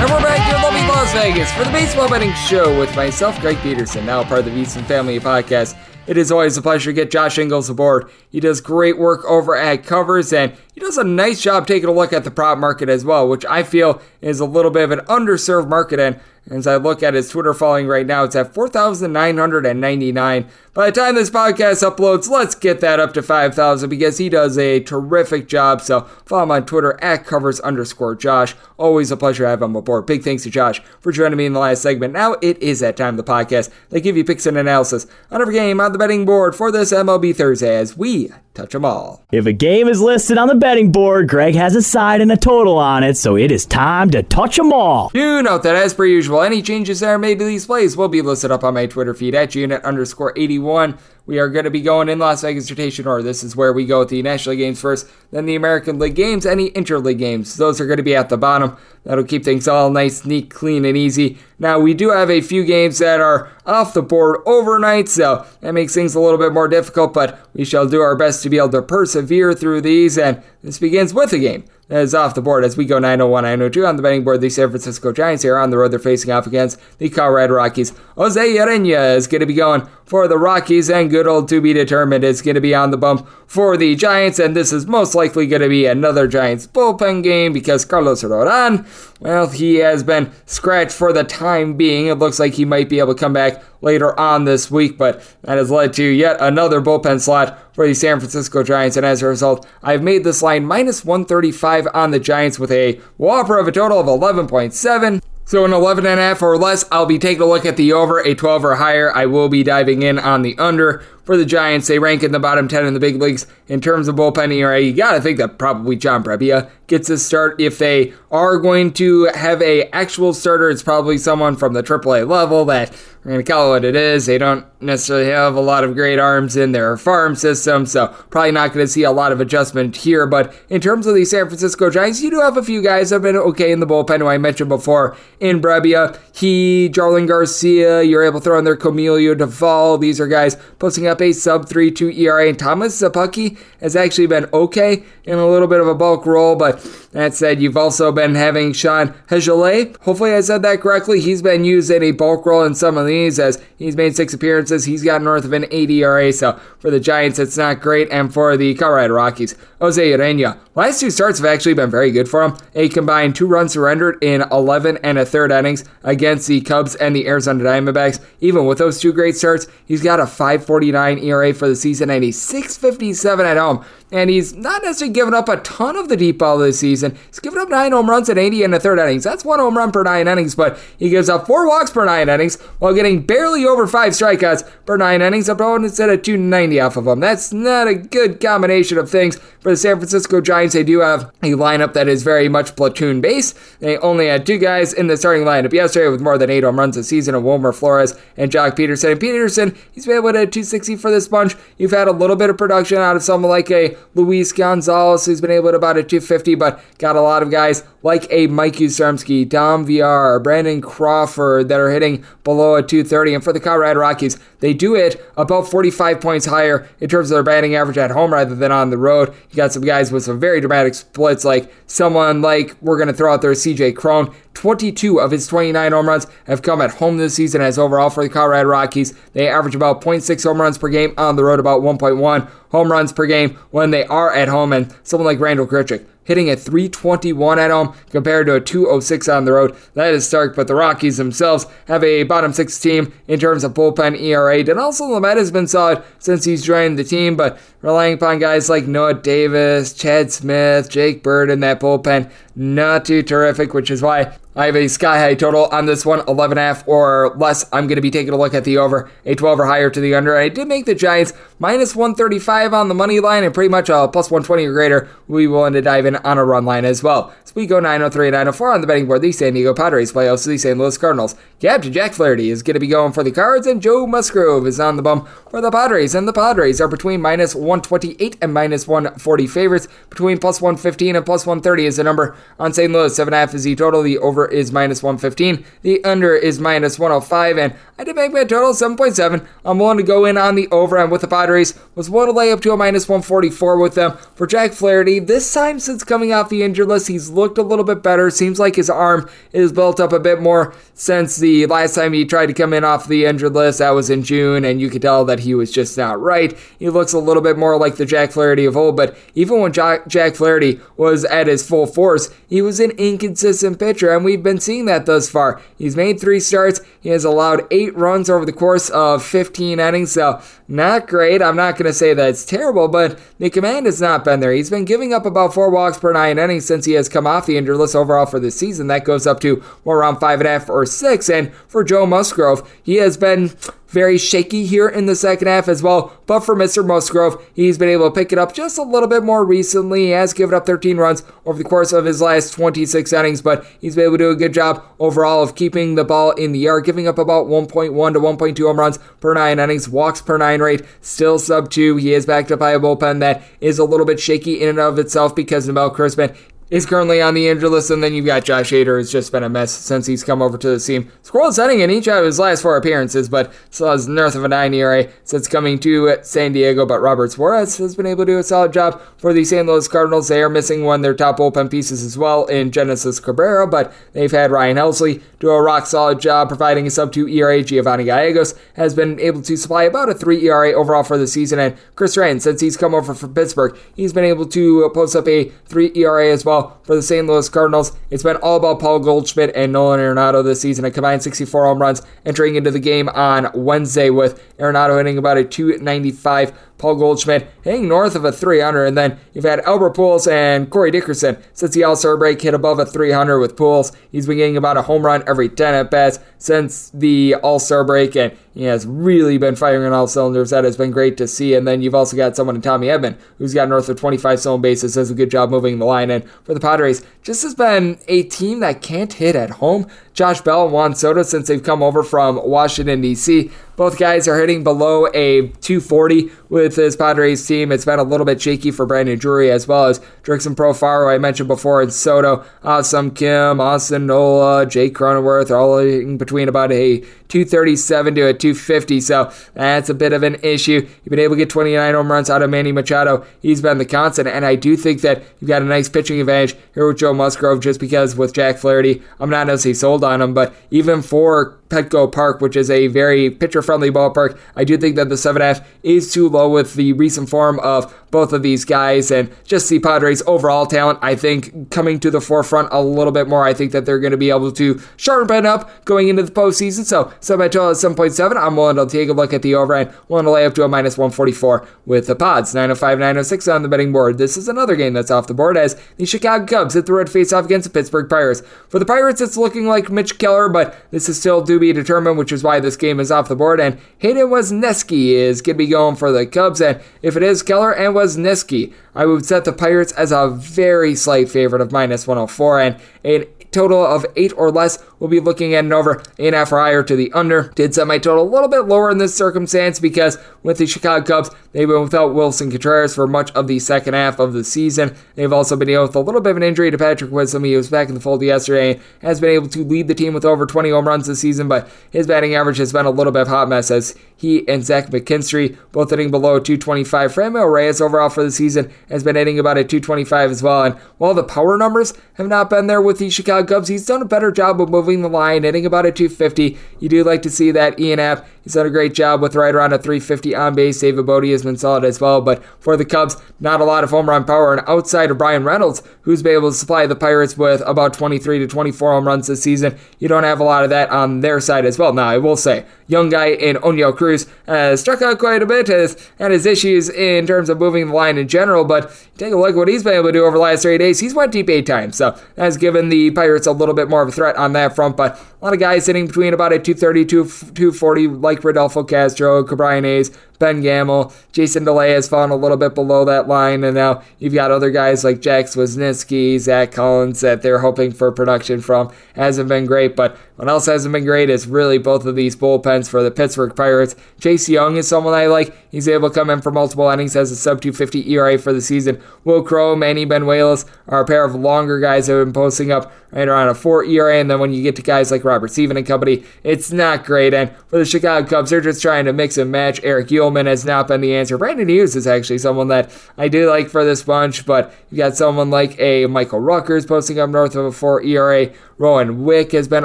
And we're back here in lovely Las Vegas for the Baseball Betting Show with myself, Greg Peterson, now part of the VSiN Family Podcast. It is always a pleasure to get Josh Ingles aboard. He does great work over at Covers, and he does a nice job taking a look at the prop market as well, which I feel is a little bit of an underserved market. And as I look at his Twitter following right now, it's at 4,999. By the time this podcast uploads, let's get that up to 5,000 because he does a terrific job. So follow him on Twitter at @covers_Josh. Always a pleasure to have him aboard. Big thanks to Josh for joining me in the last segment. Now it is that time of the podcast. They give you picks and analysis on every game on the betting board for this MLB Thursday as we touch them all. If a game is listed on the betting board, Greg has a side and a total on it, so it is time to touch them all. Do note that as per usual, any changes that are made to these plays will be listed up on my Twitter feed at unit_81. We are going to be going in Las Vegas rotation order. This is where we go with the National League games first, then the American League games, any interleague games. Those are going to be at the bottom. That'll keep things all nice, neat, clean, and easy. Now, we do have a few games that are off the board overnight, so that makes things a little bit more difficult, but we shall do our best to be able to persevere through these, and this begins with a game that is off the board as we go 901, 902 on the betting board. The San Francisco Giants here on the road. They're facing off against the Colorado Rockies. Jose Ureña is going to be going for the Rockies, and good old to be determined is going to be on the bump for the Giants, and this is most likely going to be another Giants bullpen game because Carlos Rodon, well, he has been scratched for the time being. It looks like he might be able to come back later on this week, but that has led to yet another bullpen slot for the San Francisco Giants, and as a result, I've made this line minus 135 on the Giants with a whopper of a total of 11.7. So an 11.5 or less, I'll be taking a look at the over. A 12 or higher, I will be diving in on the under. For the Giants, they rank in the bottom 10 in the big leagues in terms of bullpen ERA. You got to think that probably John Brebbia gets his start. If they are going to have an actual starter, it's probably someone from the AAA level that... we're going to call it what it is. They don't necessarily have a lot of great arms in their farm system, so probably not going to see a lot of adjustment here. But in terms of the San Francisco Giants, you do have a few guys that have been okay in the bullpen, who I mentioned before in Brebbia. He, Jarlin Garcia, you're able to throw in there Camilo Duvall. These are guys posting up a sub-3.2 ERA. And Thomas Zapucki has actually been okay in a little bit of a bulk role, but that said, you've also been having Sean Hegelet. Hopefully I said that correctly. He's been used in a bulk role in some of the as he's made 6 appearances. He's got north of an 8 ERA, so for the Giants, it's not great. And for the Colorado Rockies, Jose Ureña Last two starts have actually been very good for him. A combined 2 runs surrendered in 11 and a third innings against the Cubs and the Arizona Diamondbacks. Even with those 2 great starts, he's got a 5.49 ERA for the season and a 6.57 at home. And he's not necessarily given up a ton of the deep ball this season. He's given up 9 home runs in 80 and a third innings. That's 1 home run per 9 innings, but he gives up 4 walks per 9 innings while getting barely over 5 strikeouts per 9 innings. Opponents at a 290 off of him. That's not a good combination of things for the San Francisco Giants. They do have a lineup that is very much platoon-based. They only had 2 guys in the starting lineup yesterday with more than 8 home runs a season of Wilmer Flores and Jock Peterson. And Peterson, he's been able to hit 260 for this bunch. You've had a little bit of production out of someone like a Luis Gonzalez, who's been able to about a 250, but got a lot of guys like a Mike Yastrzemski, Dom VR, Brandon Crawford that are hitting below a 230. And for the Colorado Rockies, they do hit about 45 points higher in terms of their batting average at home rather than on the road. You got some guys with some very dramatic splits, like someone like we're going to throw out there CJ Cron. 22 of his 29 home runs have come at home this season as overall for the Colorado Rockies. They average about 0.6 home runs per game on the road, about 1.1 home runs per game when they are at home. And someone like Randall Grichuk hitting a 321 at home compared to a 206 on the road. That is stark, but the Rockies themselves have a bottom 6 team in terms of bullpen ERA. And also Lamet has been solid since he's joined the team, but relying upon guys like Noah Davis, Chad Smith, Jake Bird in that bullpen, not too terrific, which is why I have a sky-high total on this one, 11.5 or less. I'm going to be taking a look at the over, a 12 or higher to the under. I did make the Giants minus 135 on the money line and pretty much a plus 120 or greater. We'll be willing to dive in on a run line as well. So we go 903 and 904 on the betting board. The San Diego Padres play also the St. Louis Cardinals. Captain Jack Flaherty is going to be going for the Cards, and Joe Musgrove is on the bump for the Padres. And the Padres are between minus 128 and minus 140 favorites. Between plus 115 and plus 130 is the number on St. Louis. 7.5 is the total. The over is minus 115. The under is minus 105, and I did make my total 7.7. I'm willing to go in on the over, and with the Padres, was willing to lay up to a minus 144 with them. For Jack Flaherty, this time since coming off the injured list, he's looked a little bit better. Seems like his arm is built up a bit more since the last time he tried to come in off the injured list. That was in June, and you could tell that he was just not right. He looks a little bit more like the Jack Flaherty of old, but even when Jack Flaherty was at his full force, he was an inconsistent pitcher, and we've been seeing that thus far. He's made 3 starts. He has allowed 8 runs over the course of 15 innings, so not great. I'm not going to say that it's terrible, but the command has not been there. He's been giving up about 4 walks per 9 innings since he has come off the injured list overall for this season. That goes up to more around 5.5 or 6, and for Joe Musgrove, he has been very shaky here in the second half as well, but for Mr. Musgrove, he's been able to pick it up just a little bit more recently. He has given up 13 runs over the course of his last 26 innings, but he's been able to do a good job overall of keeping the ball in the air, giving up about 1.1 to 1.2 home runs per 9 innings, walks per 9 rate, still sub 2. He is backed up by a bullpen that is a little bit shaky in and of itself because Nemel Cristman is currently on the injured list, and then you've got Josh Hader, who's just been a mess since he's come over to the team. Scored setting in each of his last 4 appearances, but still has north of a 9 ERA since coming to San Diego. But Robert Suarez has been able to do a solid job for the St. Louis Cardinals. They are missing one of their top bullpen pieces as well in Genesis Cabrera, but they've had Ryan Helsley do a rock-solid job providing a sub-2 ERA. Giovanni Gallegos has been able to supply about a 3 ERA overall for the season, and Chris Wren, since he's come over from Pittsburgh, he's been able to post up a 3 ERA as well. For the St. Louis Cardinals, it's been all about Paul Goldschmidt and Nolan Arenado this season. A combined 64 home runs entering into the game on Wednesday, with Arenado hitting about a 295. Paul Goldschmidt hitting north of a 300, and then you've had Albert Pujols and Corey Dickerson since the All-Star break hit above a 300 with Pujols. He's been getting about a home run every 10 at-bats since the All-Star break, and he has really been firing on all cylinders. That has been great to see, and then you've also got someone in Tommy Edman who's got north of 25 stolen bases, does a good job moving the line. And for the Padres, just has been a team that can't hit at home. Josh Bell and Juan Soto, since they've come over from Washington, D.C., both guys are hitting below a 240 with this Padres team. It's been a little bit shaky for Brandon Drury, as well as Drixon Profaro, I mentioned before, and Soto. Awesome Kim, Austin Nola, Jake Cronenworth are all in between about a 237 to a 250. So that's a bit of an issue. You've been able to get 29 home runs out of Manny Machado. He's been the constant, and I do think that you've got a nice pitching advantage here with Joe Musgrove, just because with Jack Flaherty, I'm not necessarily sold on him, but even for Petco Park, which is a very pitcher-friendly ballpark, I do think that the 7.5 is too low with the recent form of both of these guys, and just the Padres' overall talent, I think, coming to the forefront a little bit more. I think that they're going to be able to sharpen up going into the postseason. So, sub-total at 7.7, I'm willing to take a look at the over and willing to lay up to a minus 144 with the Pods. 905, 906 on the betting board. This is another game that's off the board as the Chicago Cubs hit the road face-off against the Pittsburgh Pirates. For the Pirates, it's looking like Mitch Keller, but this is still due be determined, which is why this game is off the board, and Hayden Wesneski is going to be going for the Cubs, and if it is Keller and Wesneski, I would set the Pirates as a very slight favorite of minus 104, and an total of 8 or less will be looking at an over 8.5 or higher to the under. Did set my total a little bit lower in this circumstance because with the Chicago Cubs, they've been without Wilson Contreras for much of the second half of the season. They've also been dealing with a little bit of an injury to Patrick Wisdom. He was back in the fold yesterday and has been able to lead the team with over 20 home runs this season, but his batting average has been a little bit of a hot mess as he and Zach McKinstry both hitting below 225. Franmil Reyes overall for the season has been hitting about a 225 as well, and while the power numbers have not been there with the Chicago Cubs, he's done a better job of moving the line, hitting about a 250. You do like to see that. Ian Happ, he's done a great job with right around a 350 on base. David Bodie has been solid as well, but for the Cubs, not a lot of home run power, and outside of Brian Reynolds, who's been able to supply the Pirates with about 23 to 24 home runs this season, you don't have a lot of that on their side as well. Now, I will say, young guy in O'Neal Cruz has struck out quite a bit, has had his issues in terms of moving the line in general, but take a look at what he's been able to do over the last 3 days. He's went deep 8 times, so that's given the Pirates a little bit more of a threat on that front, but a lot of guys sitting between about a 230 to 240, like Rodolfo Castro, Cabrian Hayes, Ben Gamel. Jason DeLay has fallen a little bit below that line, and now you've got other guys like Jax Wisniewski, Zach Collins that they're hoping for production from. Hasn't been great, but what else hasn't been great is really both of these bullpens for the Pittsburgh Pirates. Chase Young is someone I like. He's able to come in for multiple innings, has a sub-250 ERA for the season. Will Crow, Manny Benuelos are a pair of longer guys that have been posting up right around a 4 ERA, and then when you get to guys like Robert Steven and company, it's not great. And for the Chicago Cubs, they're just trying to mix and match. Eric Uehlmann has not been the answer. Brandon Hughes is actually someone that I do like for this bunch, but you got someone like a Michael Ruckers posting up north of a 4 ERA. Rowan Wick has been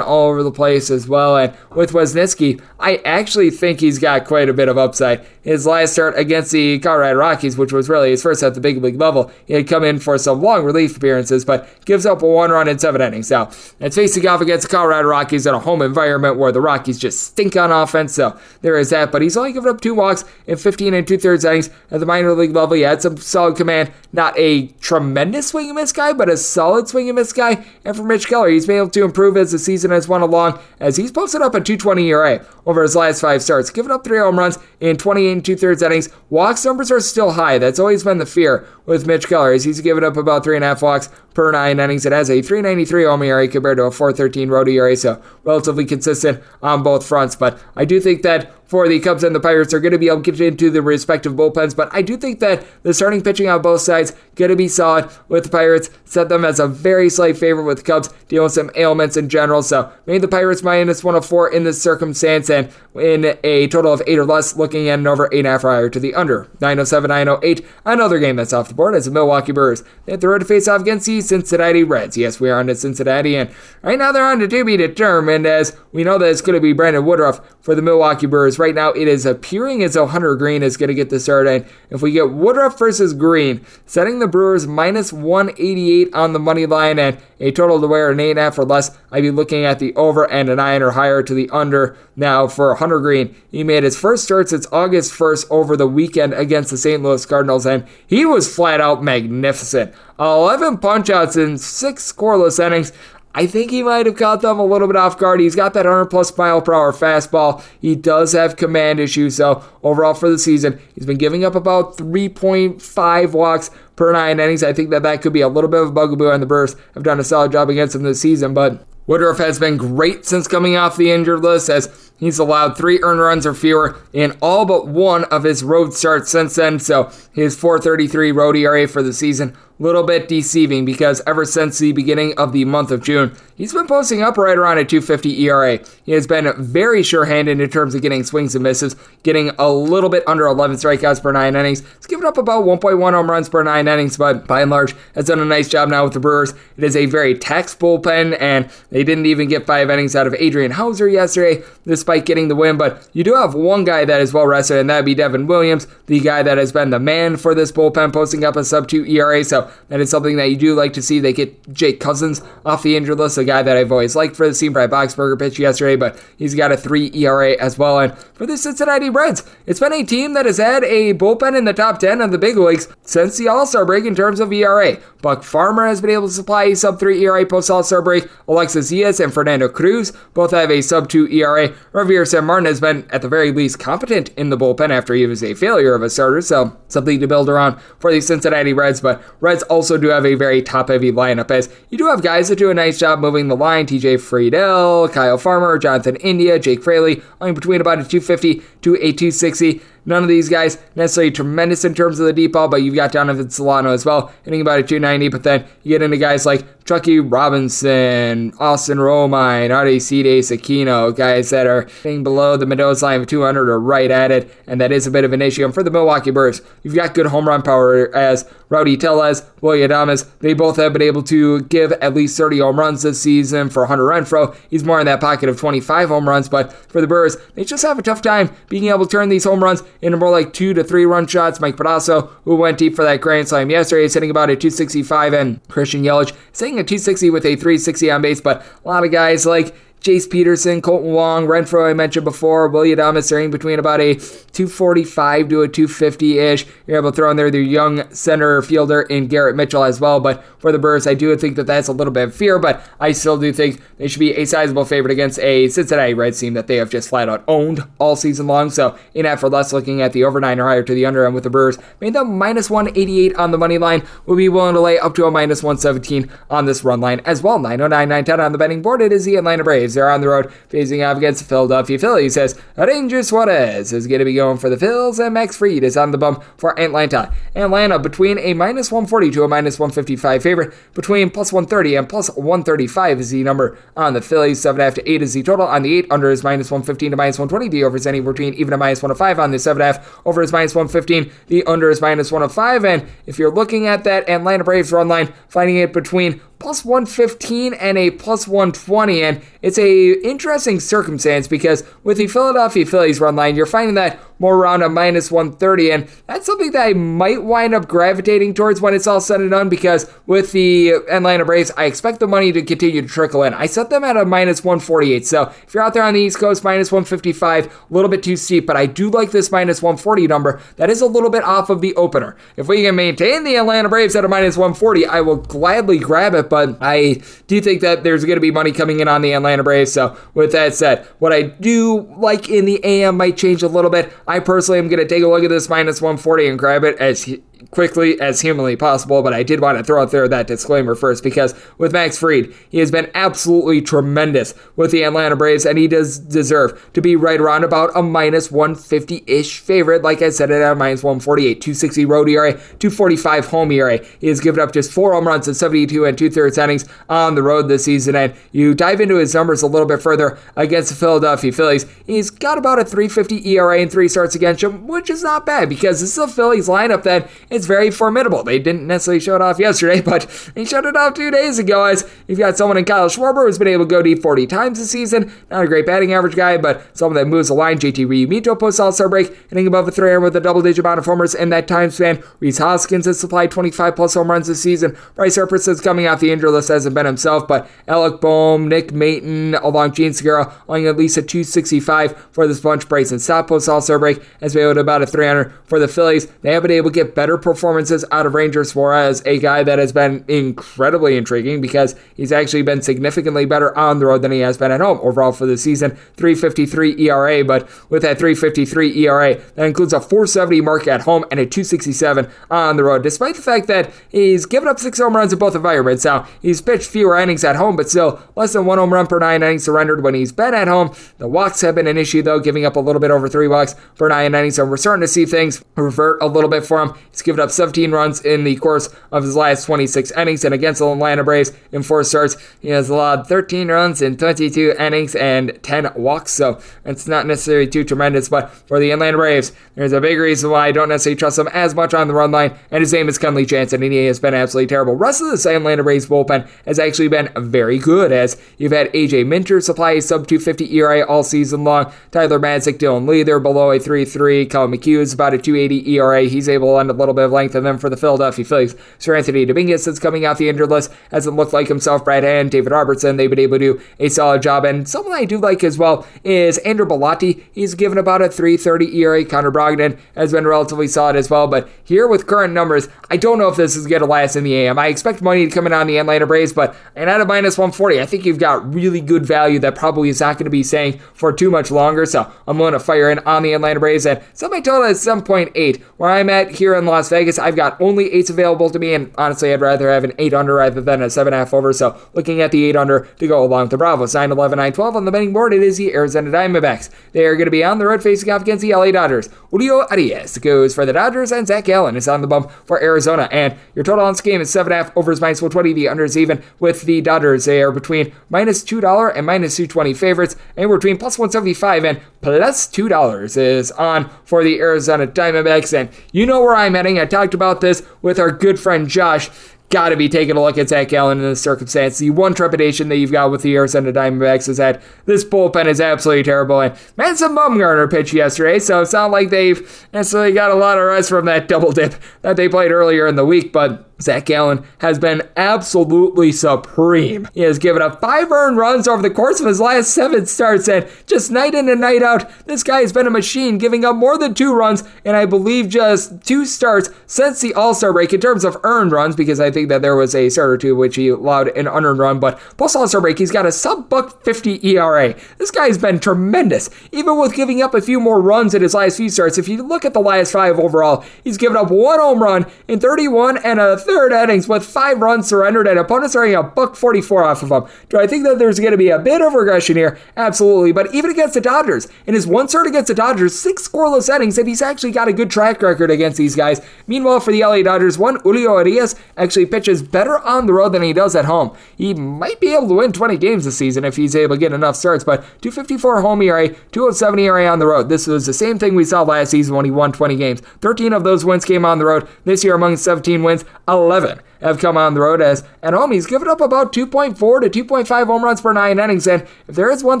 all over the place as well, and with Wesneski, I actually think he's got quite a bit of upside. His last start against the Colorado Rockies, which was really his first at the big league level, he had come in for some long relief appearances, but gives up a 1 run in 7 innings. Now, it's facing off against the Colorado Rockies in a home environment where the Rockies just stink on offense, so there is that, but he's only given up 2 walks in 15 and 2/3 innings at the minor league level. He had some solid command, not a tremendous swing and miss guy, but a solid swing and miss guy, and for Mitch Keller, he's been able to improve as the season has went along, as he's posted up a 220 ERA over his last 5 starts, giving up 3 home runs in 28 and 2/3 innings. Walks numbers are still high. That's always been the fear with Mitch Keller, as he's given up about 3.5 walks per 9 innings. It has a 3.93 home ERA compared to a 4.13 road ERA, so relatively consistent on both fronts. But I do think that for the Cubs and the Pirates are going to be able to get into the respective bullpens, but I do think that the starting pitching on both sides going to be solid with the Pirates. Set them as a very slight favorite with the Cubs, dealing with some ailments in general, so made the Pirates minus 104 in this circumstance, and in a total of 8 or less, looking at an over 8.5 or higher to the under. 907, 908, another game that's off the board as the Milwaukee Brewers hit the road to face off against the Cincinnati Reds. Yes, we are on to Cincinnati, and right now they're on to be determined, as we know that it's going to be Brandon Woodruff for the Milwaukee Brewers. Right now, it is appearing as though Hunter Green is going to get the start, and if we get Woodruff versus Green, setting the Brewers minus 188 on the money line, and a total to wear an 8.5 or less, I'd be looking at the over and a 9 or higher to the under. Now, for Hunter Green, he made his first start since August 1st over the weekend against the St. Louis Cardinals, and he was flat out magnificent. 11 punch-outs in 6 scoreless innings. I think he might have caught them a little bit off guard. He's got that 100-plus mile-per-hour fastball. He does have command issues, so overall for the season, he's been giving up about 3.5 walks per 9 innings. I think that could be a little bit of a bugaboo, and the Brewers have done a solid job against him this season, but Woodruff has been great since coming off the injured list, as He's allowed 3 earned runs or fewer in all but one of his road starts since then, so his 4.33 road ERA for the season, a little bit deceiving because ever since the beginning of the month of June, he's been posting up right around a 2.50 ERA. He has been very sure-handed in terms of getting swings and misses, getting a little bit under 11 strikeouts per 9 innings. He's given up about 1.1 home runs per 9 innings, but by and large has done a nice job now with the Brewers. It is a very taxed bullpen, and they didn't even get 5 innings out of Adrian Hauser yesterday, despite getting the win, but you do have one guy that is well-rested, and that would be Devin Williams, the guy that has been the man for this bullpen, posting up a sub-2 ERA, so that is something that you do like to see. They get Jake Cousins off the injured list, a guy that I've always liked for the team. Brad Boxberger pitched yesterday, but he's got a 3 ERA as well. And for the Cincinnati Reds, it's been a team that has had a bullpen in the top 10 of the big leagues since the All-Star break in terms of ERA. Buck Farmer has been able to supply a sub-3 ERA post-All-Star break. Alexis Diaz and Fernando Cruz both have a sub-2 ERA. Javier San Martin has been, at the very least, competent in the bullpen after he was a failure of a starter, so something to build around for the Cincinnati Reds. But Reds also do have a very top-heavy lineup, as you do have guys that do a nice job moving the line. TJ Friedel, Kyle Farmer, Jonathan India, Jake Fraley, only between about a 250 to a 260. None of these guys necessarily tremendous in terms of the deep ball, but you've got Donovan Solano as well, hitting about a 290, but then you get into guys like Chucky Robinson, Austin Romine, Aracide Sakino, guys that are hitting below the Mendoza line of 200 or right at it, and that is a bit of an issue. And for the Milwaukee Brewers, you've got good home run power as Rowdy Tellez, Willy Adames, they both have been able to give at least 30 home runs this season. For Hunter Renfroe, he's more in that pocket of 25 home runs, but for the Brewers, they just have a tough time being able to turn these home runs into more like 2 to 3 run shots. Mike Pedasso, who went deep for that grand slam yesterday, is hitting about a 265, and Christian Yelich is hitting a 260 with a 360 on base, but a lot of guys like Jace Peterson, Colton Wong, Renfroe I mentioned before, Willy Adames are in between about a 245 to a 250-ish. You're able to throw in there the young center fielder in Garrett Mitchell as well, but for the Brewers, I do think that that's a little bit of fear, but I still do think they should be a sizable favorite against a Cincinnati Reds team that they have just flat-out owned all season long, so in at for less looking at the over 9 or higher to the under, and with the Brewers, made them minus 188 on the money line, will be willing to lay up to a minus 117 on this run line as well. 909, 910 on the betting board, it is the Atlanta Braves. They're on the road facing off against the Philadelphia Phillies as Ranger Suarez is going to be going for the Phillies, and Max Fried is on the bump for Atlanta. Atlanta between a minus 140 to a minus 155 favorite, between plus 130 and plus 135 is the number on the Phillies. 7.5 to 8 is the total on the 8. Under is minus 115 to minus 120. The over is anywhere between even a minus 105 on the 7.5. Over is minus 115. The under is minus 105. And if you're looking at that Atlanta Braves run line, finding it between plus 115 and a plus 120, and it's a interesting circumstance because with the Philadelphia Phillies run line, you're finding that more around a minus 130, and that's something that I might wind up gravitating towards when it's all said and done, because with the Atlanta Braves, I expect the money to continue to trickle in. I set them at a minus 148, so if you're out there on the East Coast, minus 155, a little bit too steep, but I do like this minus 140 number. That is a little bit off of the opener. If we can maintain the Atlanta Braves at a minus 140, I will gladly grab it, but I do think that there's going to be money coming in on the Atlanta Braves. So with that said, what I do like in the AM might change a little bit. I personally am going to take a look at this minus 140 and grab it as quickly as humanly possible, but I did want to throw out there that disclaimer first, because with Max Fried, he has been absolutely tremendous with the Atlanta Braves, and he does deserve to be right around about a minus 150-ish favorite. Like I said, it at a minus 148, 260 road ERA, 245 home ERA. He has given up just 4 home runs in 72 and 2/3 innings on the road this season, and you dive into his numbers a little bit further against the Philadelphia Phillies. He's got about a 350 ERA in 3 starts against him, which is not bad, because this is a Phillies lineup that it's very formidable. They didn't necessarily show it off yesterday, but they showed it off 2 days ago, as you've got someone in Kyle Schwarber who's been able to go deep 40 times this season. Not a great batting average guy, but someone that moves the line. JT Realmuto post All-Star break, hitting above a 300 with a double-digit amount of homers in that time span. Rhys Hoskins has supplied 25-plus home runs this season. Bryce Harper says coming off the injury list hasn't been himself, but Alec Bohm, Nick Maton, along Gene Segura, only at least a 265 for this bunch. Bryson Stott post All-Star break has been able to about a 300 for the Phillies. They have been able to get better performance performances out of Ranger Suarez, a guy that has been incredibly intriguing because he's actually been significantly better on the road than he has been at home. Overall for the season, 3.53 ERA, but with that 3.53 ERA, that includes a 4.70 mark at home and a 2.67 on the road, despite the fact that he's given up 6 home runs in both environments. Now, he's pitched fewer innings at home, but still less than 1 home run per 9 innings surrendered when he's been at home. The walks have been an issue, though, giving up a little bit over 3 walks per 9 innings, so we're starting to see things revert a little bit for him. He's given up 17 runs in the course of his last 26 innings, and against the Atlanta Braves in 4 starts, he has allowed 13 runs in 22 innings and 10 walks, so it's not necessarily too tremendous, but for the Atlanta Braves, there's a big reason why I don't necessarily trust him as much on the run line, and his name is Kenley Jansen, and he has been absolutely terrible. Rest of the Atlanta Braves bullpen has actually been very good, as you've had A.J. Minter supply a sub-250 ERA all season long, Tyler Mazak, Dylan Lee, they're below a 3.3, Cal McHugh is about a 2.80 ERA, he's able to lend a little bit of length, and then for the Philadelphia Phillies, Sir Anthony Dominguez is coming out the injured list, hasn't looked like himself, Brad Hand, David Robertson, they've been able to do a solid job, and someone I do like as well is Andrew Bellotti, he's given about a 3.30 ERA, Connor Brogdon has been relatively solid as well, but here with current numbers, I don't know if this is going to last in the AM. I expect money to come in on the Atlanta Braves, but and at a minus 140, I think you've got really good value that probably is not going to be staying for too much longer, so I'm going to fire in on the Atlanta Braves, and somebody total is 7.8. Where I'm at here in Las Vegas, I've got only 8s available to me, and honestly, I'd rather have an 8 under rather than a 7.5 over, so looking at the 8 under to go along with the Bravos. 9-11, 9-12 on the betting board, it is the Arizona Diamondbacks. They are going to be on the road facing off against the LA Dodgers. Julio Arias goes for the Dodgers, and Zach Allen is on the bump for Arizona, and your total on this game is 7.5, over is minus 120, the under is even with the Dodgers. They are between minus $2 and minus 220 favorites, and we're between plus 175 and plus $2 is on for the Arizona Diamondbacks, and you know where I'm heading. I talked about this with our good friend Josh. Got to be taking a look at Zach Allen in this circumstance. The one trepidation that you've got with the Arizona Diamondbacks is that this bullpen is absolutely terrible. And Madison Bumgarner pitched yesterday, so it's not like they've necessarily got a lot of rest from that double dip that they played earlier in the week, but Zach Allen has been absolutely supreme. He has given up 5 earned runs over the course of his last 7 starts, and just night in and night out, this guy has been a machine, giving up more than 2 runs in, I believe, just 2 starts since the All-Star break in terms of earned runs, because I think that there was a start or two which he allowed an unearned run, but post-All-Star break, he's got a sub-buck-50 ERA. This guy's been tremendous, even with giving up a few more runs in his last few starts. If you look at the last 5 overall, he's given up 1 home run in 31 and a third innings with 5 runs surrendered, and opponents are getting a $144 off of him. Do I think that there's going to be a bit of regression here? Absolutely, but even against the Dodgers, in his one start against the Dodgers, 6 scoreless innings, and he's actually got a good track record against these guys. Meanwhile, for the LA Dodgers, Julio Arias actually pitches better on the road than he does at home. He might be able to win 20 games this season if he's able to get enough starts, but 2.54 home ERA, 2.07 ERA on the road. This was the same thing we saw last season when he won 20 games. 13 of those wins came on the road. This year, among 17 wins, 11 have come on the road, as at home he's given up about 2.4 to 2.5 home runs per 9 innings, and if there is one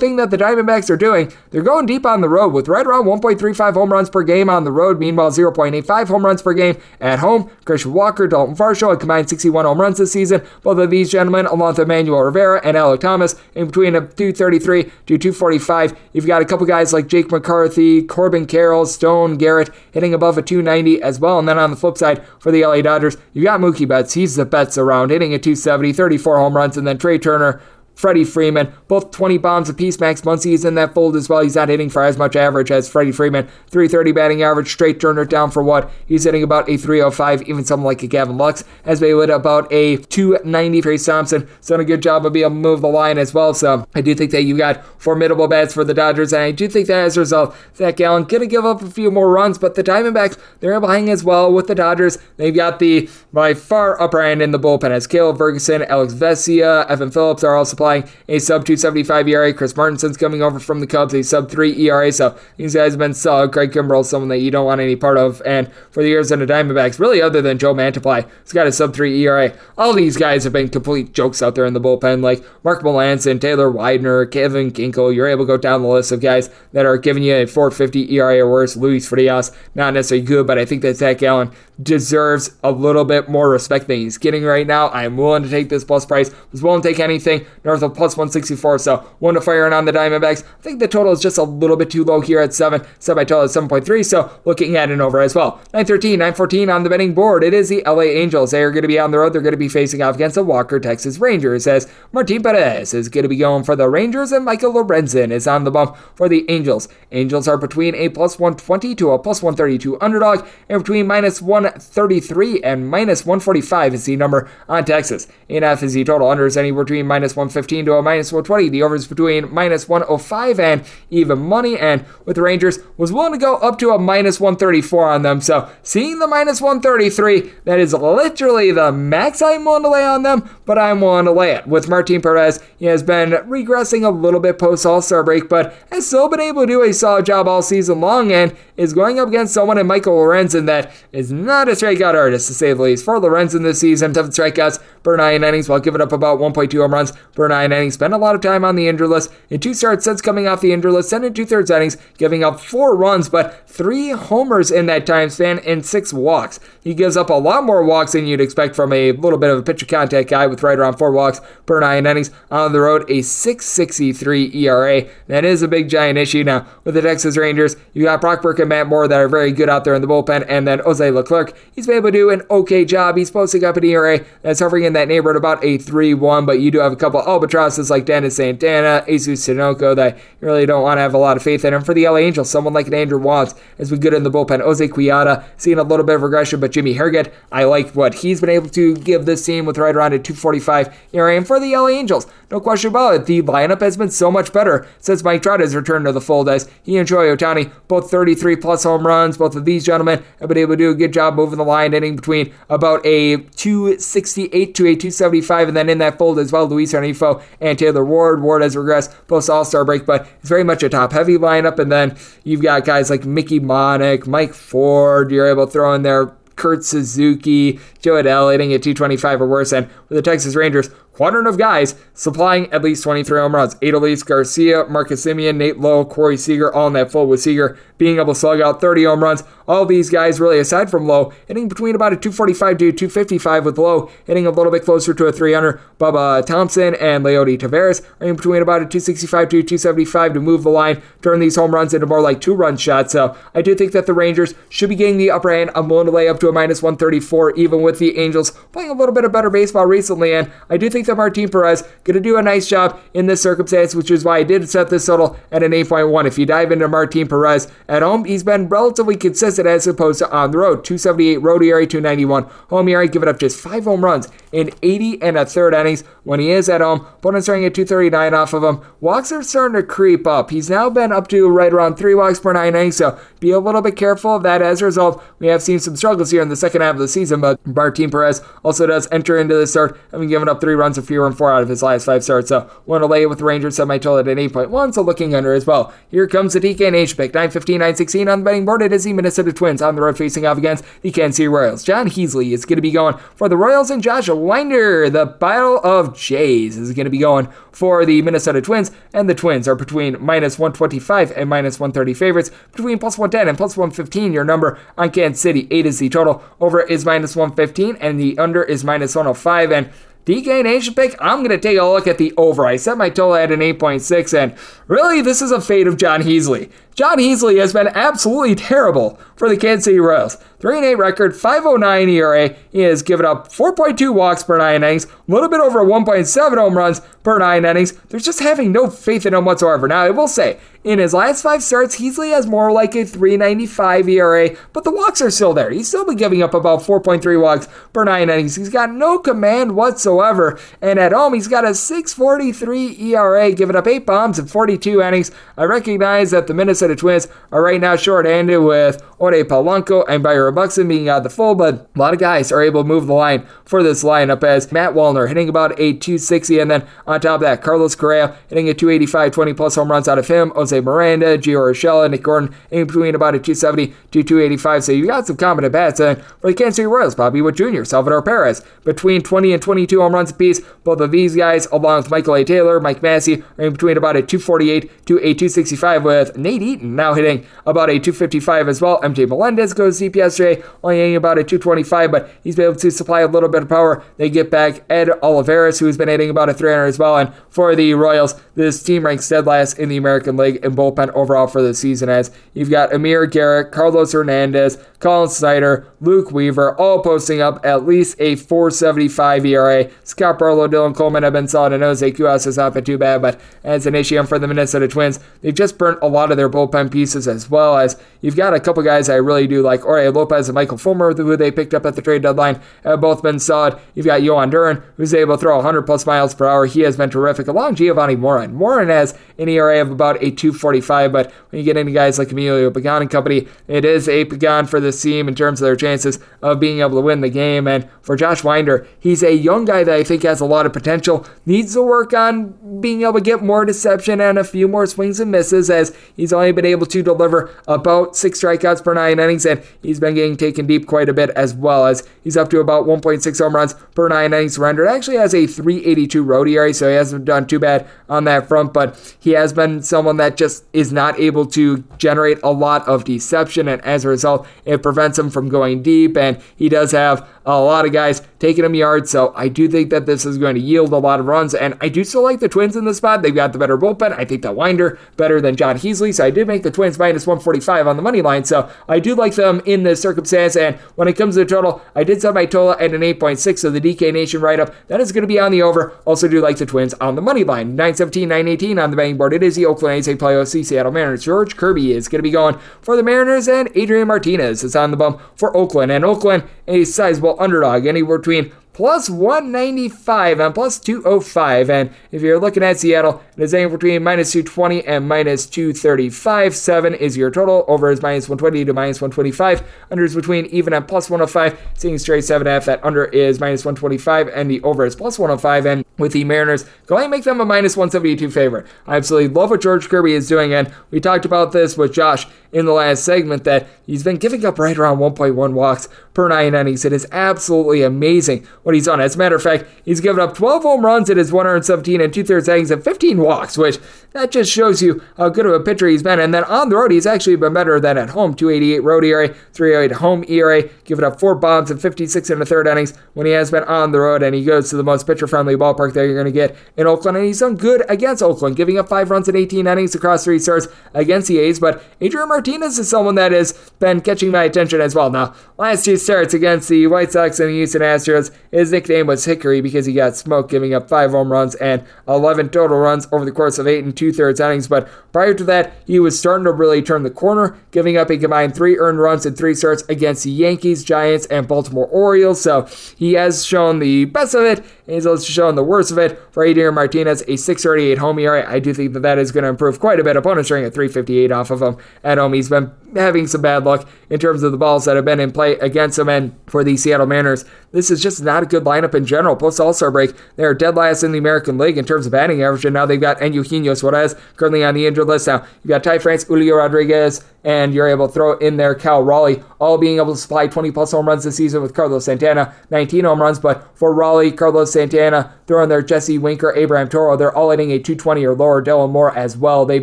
thing that the Diamondbacks are doing, they're going deep on the road with right around 1.35 home runs per game on the road. Meanwhile, 0.85 home runs per game at home. Christian Walker, Dalton Varsho had combined 61 home runs this season. Both of these gentlemen, along with Emmanuel Rivera and Alec Thomas, in between a 2.33 to 2.45. You've got a couple guys like Jake McCarthy, Corbin Carroll, Stone Garrett hitting above a 2.90 as well, and then on the flip side for the LA Dodgers, you got Mookie Betts. He's the Betts around, hitting a 2.70, 34 home runs, and then Trey Turner, Freddie Freeman, both 20 bombs apiece. Max Muncy is in that fold as well. He's not hitting for as much average as Freddie Freeman. 3.30 batting average, straight Turner down for what? He's hitting about a 3.05, even something like a Gavin Lux, as they would about a 2.90. Trace Thompson has done a good job of being able to move the line as well, so I do think that you've got formidable bats for the Dodgers, and I do think that as a result, Zach Allen going to give up a few more runs, but the Diamondbacks, they're able to hang as well with the Dodgers. They've got the, by far, upper end in the bullpen as Caleb Ferguson, Alex Vesia, Evan Phillips are also a sub-2.75 ERA. Chris Martinson's coming over from the Cubs, a sub-3 ERA, so these guys have been solid. Craig Kimbrell, someone that you don't want any part of, and for the Arizona Diamondbacks, really other than Joe Mantiply, he's got a sub-3 ERA. All these guys have been complete jokes out there in the bullpen, like Mark Melanson, Taylor Widener, Kevin Ginkel. You're able to go down the list of guys that are giving you a 4.50 ERA or worse. Luis Frias, not necessarily good, but I think that Zach Allen deserves a little bit more respect than he's getting right now. I'm willing to take this plus price. I was willing to take anything. No north of plus 164, so one to fire in on the Diamondbacks. I think the total is just a little bit too low here at 7. Set my total at 7.3, so looking at an over as well. 9.13, 9.14 on the betting board. It is the LA Angels. They are going to be on the road. They're going to be facing off against the Walker, Texas Rangers, as Martin Perez is going to be going for the Rangers, and Michael Lorenzen is on the bump for the Angels. Angels are between a plus 120 to a plus 132 underdog, and between minus 133 and minus 145 is the number on Texas. 8.5 is the total. Under is anywhere between minus 115 to a minus 120. The over is between minus 105 and even money, and with the Rangers, was willing to go up to a minus 134 on them, so seeing the minus 133, that is literally the max I'm willing to lay on them, but I'm willing to lay it. With Martin Perez, he has been regressing a little bit post-All-Star break, but has still been able to do a solid job all season long, and is going up against someone in Michael Lorenzen that is not a strikeout artist, to say the least. For Lorenzen this season, 7 strikeouts per 9 innings, while giving up about 1.2 home runs per 9 innings. Spent a lot of time on the injury list in 2 starts since coming off the injury list, and in 2/3 innings, giving up 4 runs, but 3 homers in that time span and 6 walks. He gives up a lot more walks than you'd expect from a little bit of a pitcher contact guy, with right around 4 walks per 9 innings. On the road, a 6.63 ERA. That is a big giant issue. Now, with the Texas Rangers, you got Brock Burke and Matt Moore that are very good out there in the bullpen, and then Jose Leclerc, he's been able to do an okay job. He's posting up an ERA that's hovering in that neighborhood about a 3.1, but you do have a couple albatrosses like Dennis Santana, Jesus Sunoco that you really don't want to have a lot of faith in. And for the LA Angels, someone like an Andrew Watts has been good in the bullpen. Jose Quijada, seeing a little bit of regression, but Jimmy Herget, I like what he's been able to give this team with right around a 2.45 ERA. And for the LA Angels, no question about it, the lineup has been so much better since Mike Trout has returned to the fold, as he and Shohei Ohtani, both 33-plus home runs. Both of these gentlemen have been able to do a good job moving the line, ending between about a 268 to a 275, and then in that fold as well, Luis Renifo and Taylor Ward. Ward has regressed post-All-Star break, but it's very much a top-heavy lineup, and then you've got guys like Mickey Monick, Mike Ford, you're able to throw in there Kurt Suzuki, Joe Adell hitting at 225 or worse, and with the Texas Rangers, quadrant of guys supplying at least 23 home runs. Adolis Garcia, Marcus Semien, Nate Lowe, Corey Seager, all in that fold, with Seager being able to slug out 30 home runs. All these guys really, aside from Lowe, hitting between about a 245 to 255, with Lowe hitting a little bit closer to a 300. Bubba Thompson and Leody Taveras are in between about a 265 to 275 to move the line, turn these home runs into more like 2-run shots. So I do think that the Rangers should be getting the upper hand. I'm willing to lay up to a minus 134, even with the Angels playing a little bit of better baseball recently, and I do think that Martin Perez going to do a nice job in this circumstance, which is why I did set this total at an 8.1. If you dive into Martin Perez at home, he's been relatively consistent as opposed to on the road. 278 road ERA, 291 home ERA, giving up just 5 home runs in 80 1/3 innings when he is at home. Opponents starting at 239 off of him. Walks are starting to creep up. He's now been up to right around 3 walks per 9 innings, so be a little bit careful of that. As a result, we have seen some struggles here in the second half of the season, but Martin Perez also does enter into the start, having given up 3 runs or fewer in 4 out of his last 5 starts. So want to lay it with the Rangers, set my total at an 8.1, so looking under as well. Here comes the DKNH pick, 9.15, 9.16 on the betting board. It is the Minnesota Twins on the road facing off against the Kansas City Royals. John Heasley is going to be going for the Royals, and Josh Winder, the Battle of Jays, is going to be going for the Minnesota Twins, and the Twins are between minus 125 and minus 130 favorites, between plus 110 and plus 115, your number on Kansas City. 8 is the total, over is minus 115, and the under is minus 105, and DK Nation pick, I'm going to take a look at the over. I set my total at an 8.6, and really, this is a fate of John Heasley. John Heasley has been absolutely terrible for the Kansas City Royals. 3-8 record, 5.09 ERA. He has given up 4.2 walks per 9 innings, a little bit over 1.7 home runs per 9 innings. They're just having no faith in him whatsoever. Now, I will say, in his last 5 starts, Heasley has more like a 3.95 ERA, but the walks are still there. He's still been giving up about 4.3 walks per 9 innings. He's got no command whatsoever, and at home, he's got a 6.43 ERA, giving up 8 bombs in 42 innings. I recognize that the Minnesota Twins are right now short-handed with Ode Polanco and Byron Buxton being out of the full, but a lot of guys are able to move the line for this lineup, as Matt Wallner hitting about a 260, and then on top of that, Carlos Correa hitting a 285, 20 plus home runs out of him, Jose Miranda, Gio Urshela, Nick Gordon in between about a 270 to 285, so you got some competent bats. And for the Kansas City Royals, Bobby Wood Jr., Salvador Perez, between 20 and 22 home runs apiece. Both of these guys, along with Michael A. Taylor, Mike Massey, are in between about a 248 to a 265, with Nate Eaton now hitting about a 255 as well. MJ Melendez goes deep yesterday, only hitting about a 225, but he's been able to supply a little bit of power. They get back Ed Olivares, who's been hitting about a 300 as well. And for the Royals, this team ranks dead last in the American League in bullpen overall for the season, as you've got Amir Garrett, Carlos Hernandez, Colin Snyder, Luke Weaver, all posting up at least a 4.75 ERA. Scott Barlow, Dylan Coleman have been solid, and Jose Cuas has not been too bad, but as an issue for the Minnesota Twins, they've just burnt a lot of their bullpen pieces, as well as you've got a couple guys I really do like. Jorge Lopez and Michael Fulmer, who they picked up at the trade deadline, have both been solid. You've got Yohan Duran, who's able to throw 100-plus miles per hour. He has been terrific, along Giovanni Morin. Morin has an ERA of about a 2.45, but when you get into guys like Emilio Pagan and company, it is a Pagan for this team in terms of their chances of being able to win the game. And for Josh Winder, he's a young guy that I think has a lot of potential, needs to work on being able to get more deception and a few more swings and misses, as he's only been able to deliver about 6 strikeouts per 9 innings, and he's been getting taken deep quite a bit, as well as he's up to about 1.6 home runs per 9 innings surrendered. Actually has a 3.82 road ERA, so he hasn't done too bad on that front, but he has been someone that just is not able to generate a lot of deception, and as a result, it prevents him from going deep, and he does have a lot of guys taking him yards, so I do think that this is going to yield a lot of runs, and I do still like the Twins in this spot. They've got the better bullpen. I think that Winder better than John Heasley, so I did make the Twins minus 145 on the money line, so I do like them in this circumstance, and when it comes to the total, I did set my total at an 8.6, so the DK Nation write-up, that is going to be on the over. Also do like the Twins on the money line. 917, 918 on the betting board. It is the Oakland A's. They play off the Seattle Mariners. George Kirby is going to be going for the Mariners, and Adrian Martinez is on the bump for Oakland, and Oakland a sizable underdog, anywhere between plus 195 and plus 205. And if you're looking at Seattle, it is anywhere between minus 220 and minus 235. 7 is your total. Over is minus 120 to minus 125. Under is between even and plus 105. Seeing straight 7.5, that under is minus 125 and the over is plus 105. And with the Mariners, go ahead and make them a minus 172 favorite. I absolutely love what George Kirby is doing, and we talked about this with Josh in the last segment, that he's been giving up right around 1.1 walks per 9 innings. It is absolutely amazing what he's done. As a matter of fact, he's given up 12 home runs in his 117 and 2/3 innings and 15 walks, which that just shows you how good of a pitcher he's been. And then on the road, he's actually been better than at home. 288 road ERA, 308 home ERA, giving up 4 bombs and 56 and a third innings when he has been on the road, and he goes to the most pitcher-friendly ballpark that you're going to get in Oakland, and he's done good against Oakland, giving up 5 runs in 18 innings across 3 starts against the A's. But Adrian Martinez is someone that has been catching my attention as well. Now, last 2 starts against the White Sox and the Houston Astros, his nickname was Hickory because he got smoked, giving up 5 home runs and 11 total runs over the course of 8 2/3 innings. But prior to that, he was starting to really turn the corner, giving up a combined 3 earned runs in 3 starts against the Yankees, Giants, and Baltimore Orioles. So he has shown the best of it. He's also shown the worst of it. For Adrian Martinez, a 6.38 home ERA. I do think that is going to improve quite a bit. Opponents are getting a 3.58 off of him at home. He's been having some bad luck in terms of the balls that have been in play against him. And for the Seattle Mariners, this is just not a good lineup in general. Post All-Star break, they are dead last in the American League in terms of batting average, and now they've got Eugenio Suarez currently on the injured list. Now you've got Ty France, Julio Rodriguez, and you're able to throw in there Cal Raleigh, all being able to supply 20-plus home runs this season, with Carlos Santana, 19 home runs. But for Raleigh, Carlos Santana, throwing their Jesse Winker, Abraham Toro, they're all hitting a 220 or lower. Dylan Moore as well. They've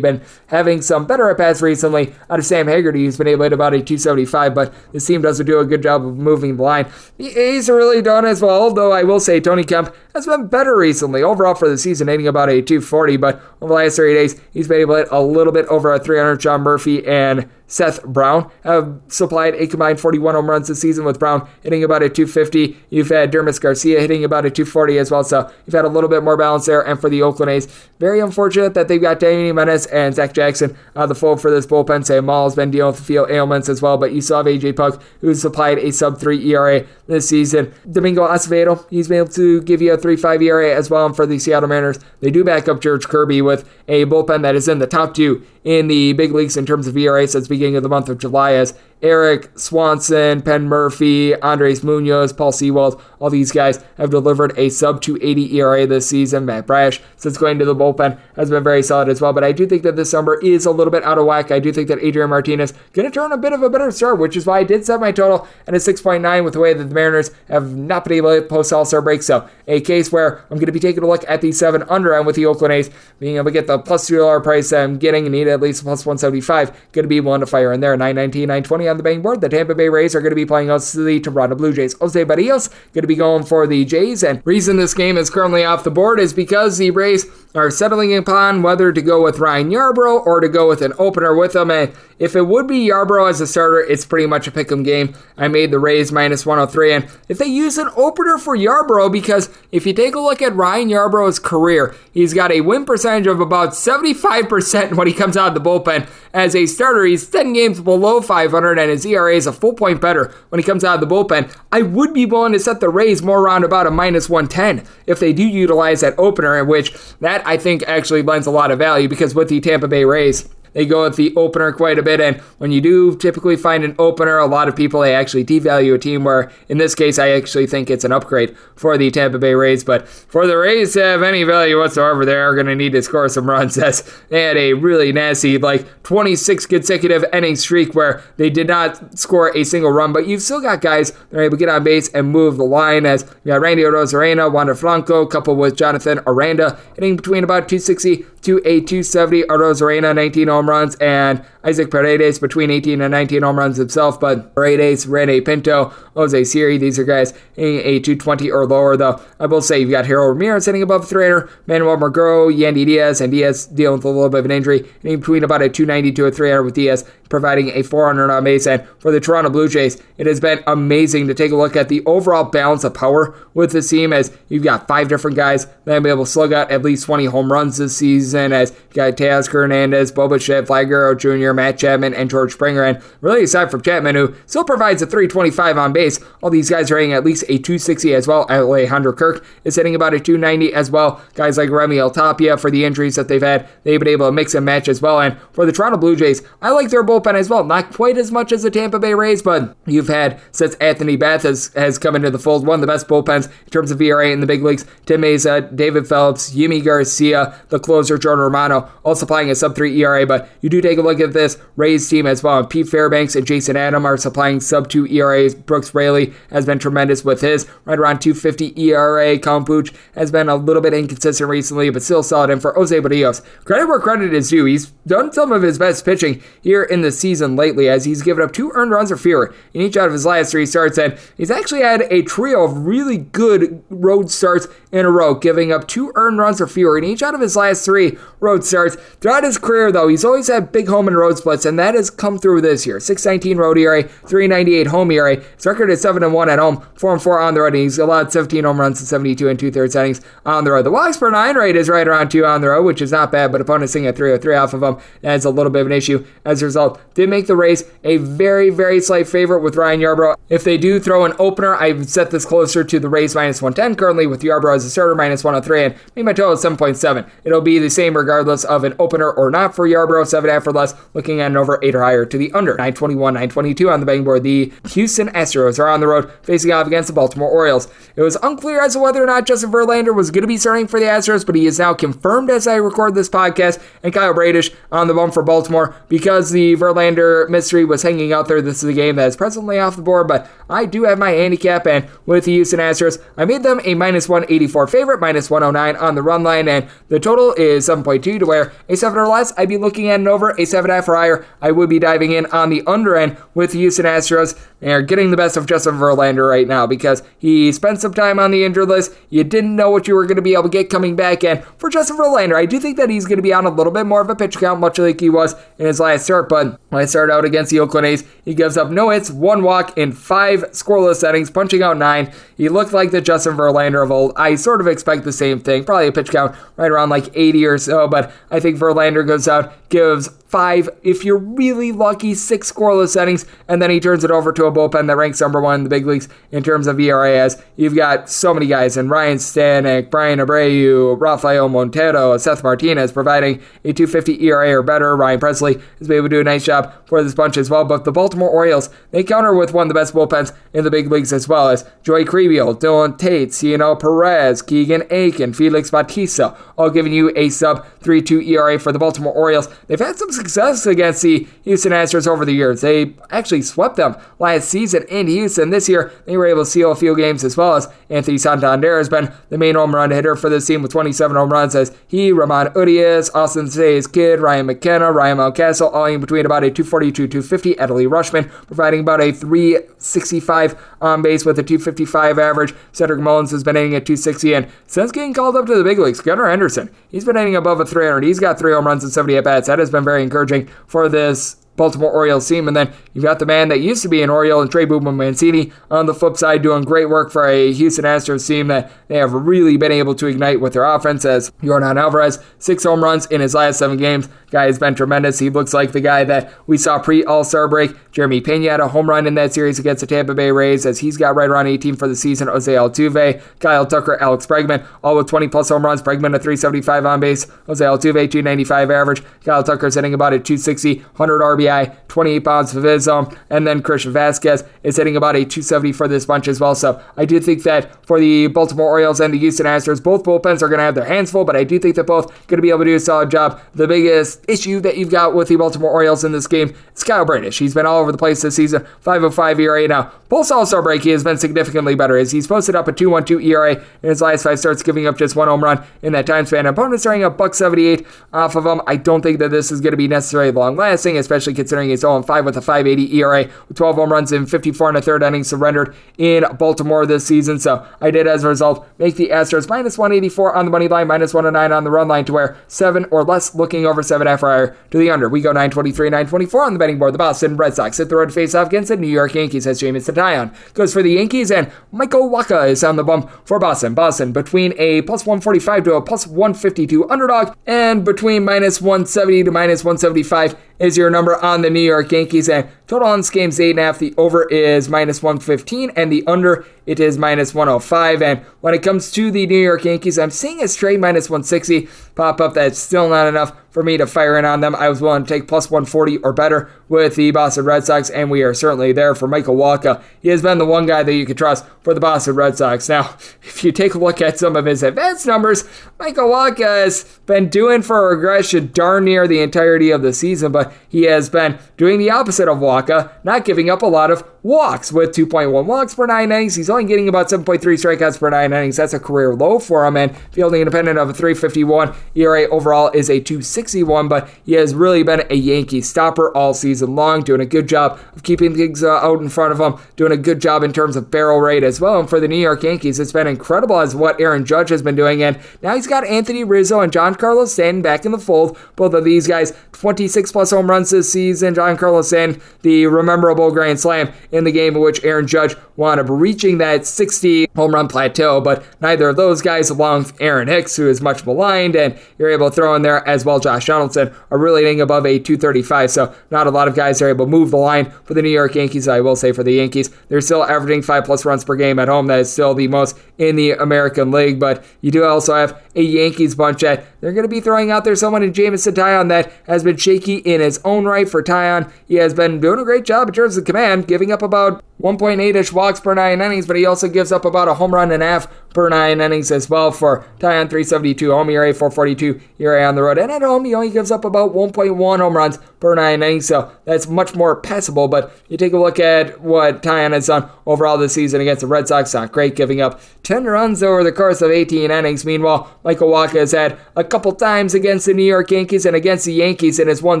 been having some better at-bats recently out of Sam Hagerty, who's been able to hit about a 275, but this team doesn't do a good job of moving the line. He's really done as well, though I will say Tony Kemp has been better recently. Overall for the season, hitting about a 240, but over the last 30 days, he's been able to hit a little bit over a 300. John Murphy and Seth Brown have supplied a combined 41 home runs this season, with Brown hitting about a 250. You've had Dermis Garcia hitting about a 240 as well, so you've had a little bit more balance there. And for the Oakland A's, very unfortunate that they've got Danny Menace and Zach Jackson out of the fold for this bullpen. Sam Maul has been dealing with the field ailments as well, but you still have A.J. Puck, who's supplied a sub-3 ERA this season. Domingo Acevedo, he's been able to give you a 3.5 ERA as well. And for the Seattle Mariners, they do back up George Kirby with a bullpen that is in the top 2 in the big leagues in terms of ERA since beginning beginning of the month of July as Eric Swanson, Penn Murphy, Andres Munoz, Paul Sewald, all these guys have delivered a sub-280 ERA this season. Matt Brash, since going to the bullpen, has been very solid as well. But I do think that this number is a little bit out of whack. I do think that Adrian Martinez going to turn a bit of a better start, which is why I did set my total at a 6.9 with the way that the Mariners have not been able to post All-Star break. So a case where I'm going to be taking a look at the 7 under. I'm with the Oakland A's being able to get the plus $2 price that I'm getting and need at least plus 175. Going to be one to fire in there. 919, 920. On the betting board, the Tampa Bay Rays are going to be playing against the Toronto Blue Jays. Jose Barrios going to be going for the Jays, and reason this game is currently off the board is because the Rays are settling upon whether to go with Ryan Yarbrough or to go with an opener with him, and if it would be Yarbrough as a starter, it's pretty much a pick'em game. I made the Rays minus 103, and if they use an opener for Yarbrough, because if you take a look at Ryan Yarbrough's career, he's got a win percentage of about 75% when he comes out of the bullpen. As a starter, he's 10 games below 500, and his ERA is a full point better when he comes out of the bullpen. I would be willing to set the Rays more around about a minus 110 if they do utilize that opener, in which that I think actually lends a lot of value, because with the Tampa Bay Rays, they go with the opener quite a bit, and when you do typically find an opener, a lot of people, they actually devalue a team, where in this case, I actually think it's an upgrade for the Tampa Bay Rays. But for the Rays to have any value whatsoever, they're going to need to score some runs, as they had a really nasty, 26 consecutive inning streak where they did not score a single run, but you've still got guys that are able to get on base and move the line, as you got Randy Arozarena, Wander Franco, coupled with Jonathan Aranda, hitting between about 260 to a 270, Arozarena, 19 home runs, and Isaac Paredes between 18 and 19 home runs himself. But Paredes, Rene Pinto, Jose Siri, these are guys hitting a 220 or lower, though. I will say you've got Harold Ramirez hitting above 300, Manuel Margot, Yandy Diaz, and Diaz dealing with a little bit of an injury, hitting between about a 290 to a 300, with Diaz providing a 400 on base. And for the Toronto Blue Jays, it has been amazing to take a look at the overall balance of power with this team, as you've got 5 different guys that have been able to slug out at least 20 home runs this season, as you've got Teoscar Hernandez, Boba Shett, Vlad Guerrero Jr., Matt Chapman, and George Springer. And really, aside from Chapman, who still provides a 325 on base, all these guys are hitting at least a 260 as well. Alejandro Kirk is hitting about a 290 as well. Guys like Remy Altapia, for the injuries that they've had, they've been able to mix and match as well. And for the Toronto Blue Jays, I like their bullpen as well. Not quite as much as the Tampa Bay Rays, but you've had, since Anthony Bath has come into the fold, one of the best bullpens in terms of ERA in the big leagues. Tim Meza, David Phelps, Yimi Garcia, the closer Jordan Romano, all supplying a sub-3 ERA. But you do take a look at this Rays team as well. Pete Fairbanks and Jason Adam are supplying sub-2 ERAs. Brooks Raley has been tremendous with his, right around 250 ERA. Kompuch has been a little bit inconsistent recently, but still solid. And for Jose Barrios, credit where credit is due. He's done some of his best pitching here in the season lately, as he's given up 2 earned runs or fewer in each out of his last 3 starts. And he's actually had a trio of really good road starts in a row, giving up 2 earned runs or fewer in each out of his last 3 road starts. Throughout his career, though, he's always had big home and road splits, and that has come through this year. 619 road ERA, 398 home ERA. His record is 7-1 at home, 4-4 on the road, and he's allowed 17 home runs in 72 and 2/3 innings on the road. The walks per nine rate is right around 2 on the road, which is not bad, but opponents sitting at 303 off of him. That's a little bit of an issue. As a result, they make the Rays a very, very slight favorite with Ryan Yarbrough. If they do throw an opener, I've set this closer to the Rays minus 110 currently, with Yarbrough as a starter minus 103, and made my total at 7.7. It'll be the same regardless of an opener or not for Yarbrough. 7.5 or less, looking at an over 8 or higher to the under. 921, 922 on the betting board. The Houston Astros are on the road facing off against the Baltimore Orioles. It was unclear as to whether or not Justin Verlander was going to be starting for the Astros, but he is now confirmed as I record this podcast, and Kyle Bradish on the bump for Baltimore because the Verlander mystery was hanging out there. This is a game that is presently off the board, but I do have my handicap, and with the Houston Astros, I made them a minus 184 favorite, minus 109 on the run line, and the total is 7.2, to where a 7 or less, I'd be looking at an over, a 7.5 or higher, I would be diving in on the under end with the Houston Astros. They are getting the best of Justin Verlander right now because he spent some time on the injured list. You didn't know what you were going to be able to get coming back. And for Justin Verlander, I do think that he's going to be on a little bit more of a pitch count, much like he was in his last start. But when I started out against the Oakland A's, he gives up no hits, 1 walk in 5 scoreless innings, punching out 9. He looked like the Justin Verlander of old. I sort of expect the same thing, probably a pitch count right around 80 or so. But I think Verlander goes out, gives 5 if you're really lucky, 6 scoreless innings, and then he turns it over to a bullpen that ranks number 1 in the big leagues in terms of ERA. As you've got so many guys, and Ryan Stanek, Brian Abreu, Rafael Montero, Seth Martinez providing a 2.50 ERA or better. Ryan Presley has been able to do a nice job for this bunch as well. But the Baltimore Orioles, they counter with one of the best bullpens in the big leagues as well, as Joey Cribbial, Dylan Tate, Cianel Perez, Keegan Aiken, Felix Bautista, all giving you a sub 3.2 ERA for the Baltimore Orioles. They've had some success against the Houston Astros over the years. They actually swept them last season in Houston. This year, they were able to seal a few games as well, as Anthony Santander has been the main home run hitter for this team with 27 home runs, as he, Ramon Urias, Austin Say's kid, Ryan McKenna, Ryan Mountcastle, all in between about a 242-250. Adley Rushman providing about a 365 on base with a 255 average. Cedric Mullins has been hitting at 260, and since getting called up to the big leagues, Gunnar Henderson, he's been hitting above a 300. He's got 3 home runs and 70 at-bats. That has been very encouraging for this Baltimore Orioles team. And then you've got the man that used to be an Oriole, and Trey Bubba Mancini, on the flip side, doing great work for a Houston Astros team that they have really been able to ignite with their offense, as Yordan Alvarez, 6 home runs in his last 7 games. Guy has been tremendous. He looks like the guy that we saw pre-All-Star break. Jeremy Pena had a home run in that series against the Tampa Bay Rays, as he's got right around 18 for the season. Jose Altuve, Kyle Tucker, Alex Bregman, all with 20-plus home runs. Bregman a 375 on base. Jose Altuve, 295 average. Kyle Tucker's hitting about a 260, 100 RBI, 28 bombs for his own. And then Christian Vasquez is hitting about a 270 for this bunch as well. So I do think that for the Baltimore Orioles and the Houston Astros, both bullpens are going to have their hands full, but I do think that both are going to be able to do a solid job. The biggest issue that you've got with the Baltimore Orioles in this game is Kyle Bradish. He's been all over the place this season, 5.05 ERA now. Post All-Star break, he has been significantly better, as he's posted up a 2.12 ERA in his last 5 starts, giving up just 1 home run in that time span. Opponents throwing up $178 off of him. I don't think that this is going to be necessarily long-lasting, especially considering he's 0-5 with a 5.80 ERA, with 12 home runs in 54 and a third innings surrendered in Baltimore this season. So I did, as a result, make the Astros minus 184 on the money line, minus 109 on the run line, to where 7 or less, looking over 7.5 higher to the under. We go 923, 924 on the betting board. The Boston Red Sox hit the road to face off against the New York Yankees, as Jamison Taillon goes for the Yankees, and Michael Wacha is on the bump for Boston. Boston between a plus 145 to a plus 152 underdog, and between minus 170 to minus 175 is your number on the New York Yankees. And total on this game is 8.5. The over is minus 115, and the under, it is minus 105. And when it comes to the New York Yankees, I'm seeing a straight minus 160 pop up. That's still not enough for me to fire in on them. I was willing to take plus 140 or better with the Boston Red Sox, and we are certainly there for Michael Wacha. He has been the one guy that you can trust for the Boston Red Sox. Now, if you take a look at some of his advanced numbers, Michael Wacha has been doing for a regression darn near the entirety of the season, but he has been doing the opposite of Wacha, not giving up a lot of walks, with 2.1 walks per 9 innings. He's only getting about 7.3 strikeouts per 9 innings. That's a career low for him, and fielding independent of a 3.51 ERA overall is a 2.61, but he has really been a Yankee stopper all season long, doing a good job of keeping things out in front of him, doing a good job in terms of barrel rate as well. And for the New York Yankees, it's been incredible as what Aaron Judge has been doing, and now he's got Anthony Rizzo and Giancarlo Stanton back in the fold. Both of these guys, 26 plus home runs this season. Giancarlo Stanton, the memorable grand slam in the game in which Aaron Judge wound up reaching that 60 home run plateau, but neither of those guys, along with Aaron Hicks, who is much maligned, and you're able to throw in there as well Josh Donaldson, are really hitting above a 235, so not a lot of guys are able to move the line for the New York Yankees. I will say for the Yankees, they're still averaging 5+ runs per game at home. That is still the most in the American League, but you do also have a Yankees bunch that they're going to be throwing out there someone in Jamison Taillon that has been shaky in his own right. For Taillon, he has been doing a great job in terms of command, giving up about 1.8-ish walks per 9 innings, but he also gives up about a home run and a half per 9 innings as well. For Taillon, 3.72 home ERA, 4.42 ERA on the road, and at home he only gives up about 1.1 home runs per 9 innings, so that's much more passable. But you take a look at what Taillon has done overall this season against the Red Sox, not great, giving up 10 runs over the course of 18 innings. Meanwhile, Michael Wacha has had a couple times against the New York Yankees and against the Yankees in his one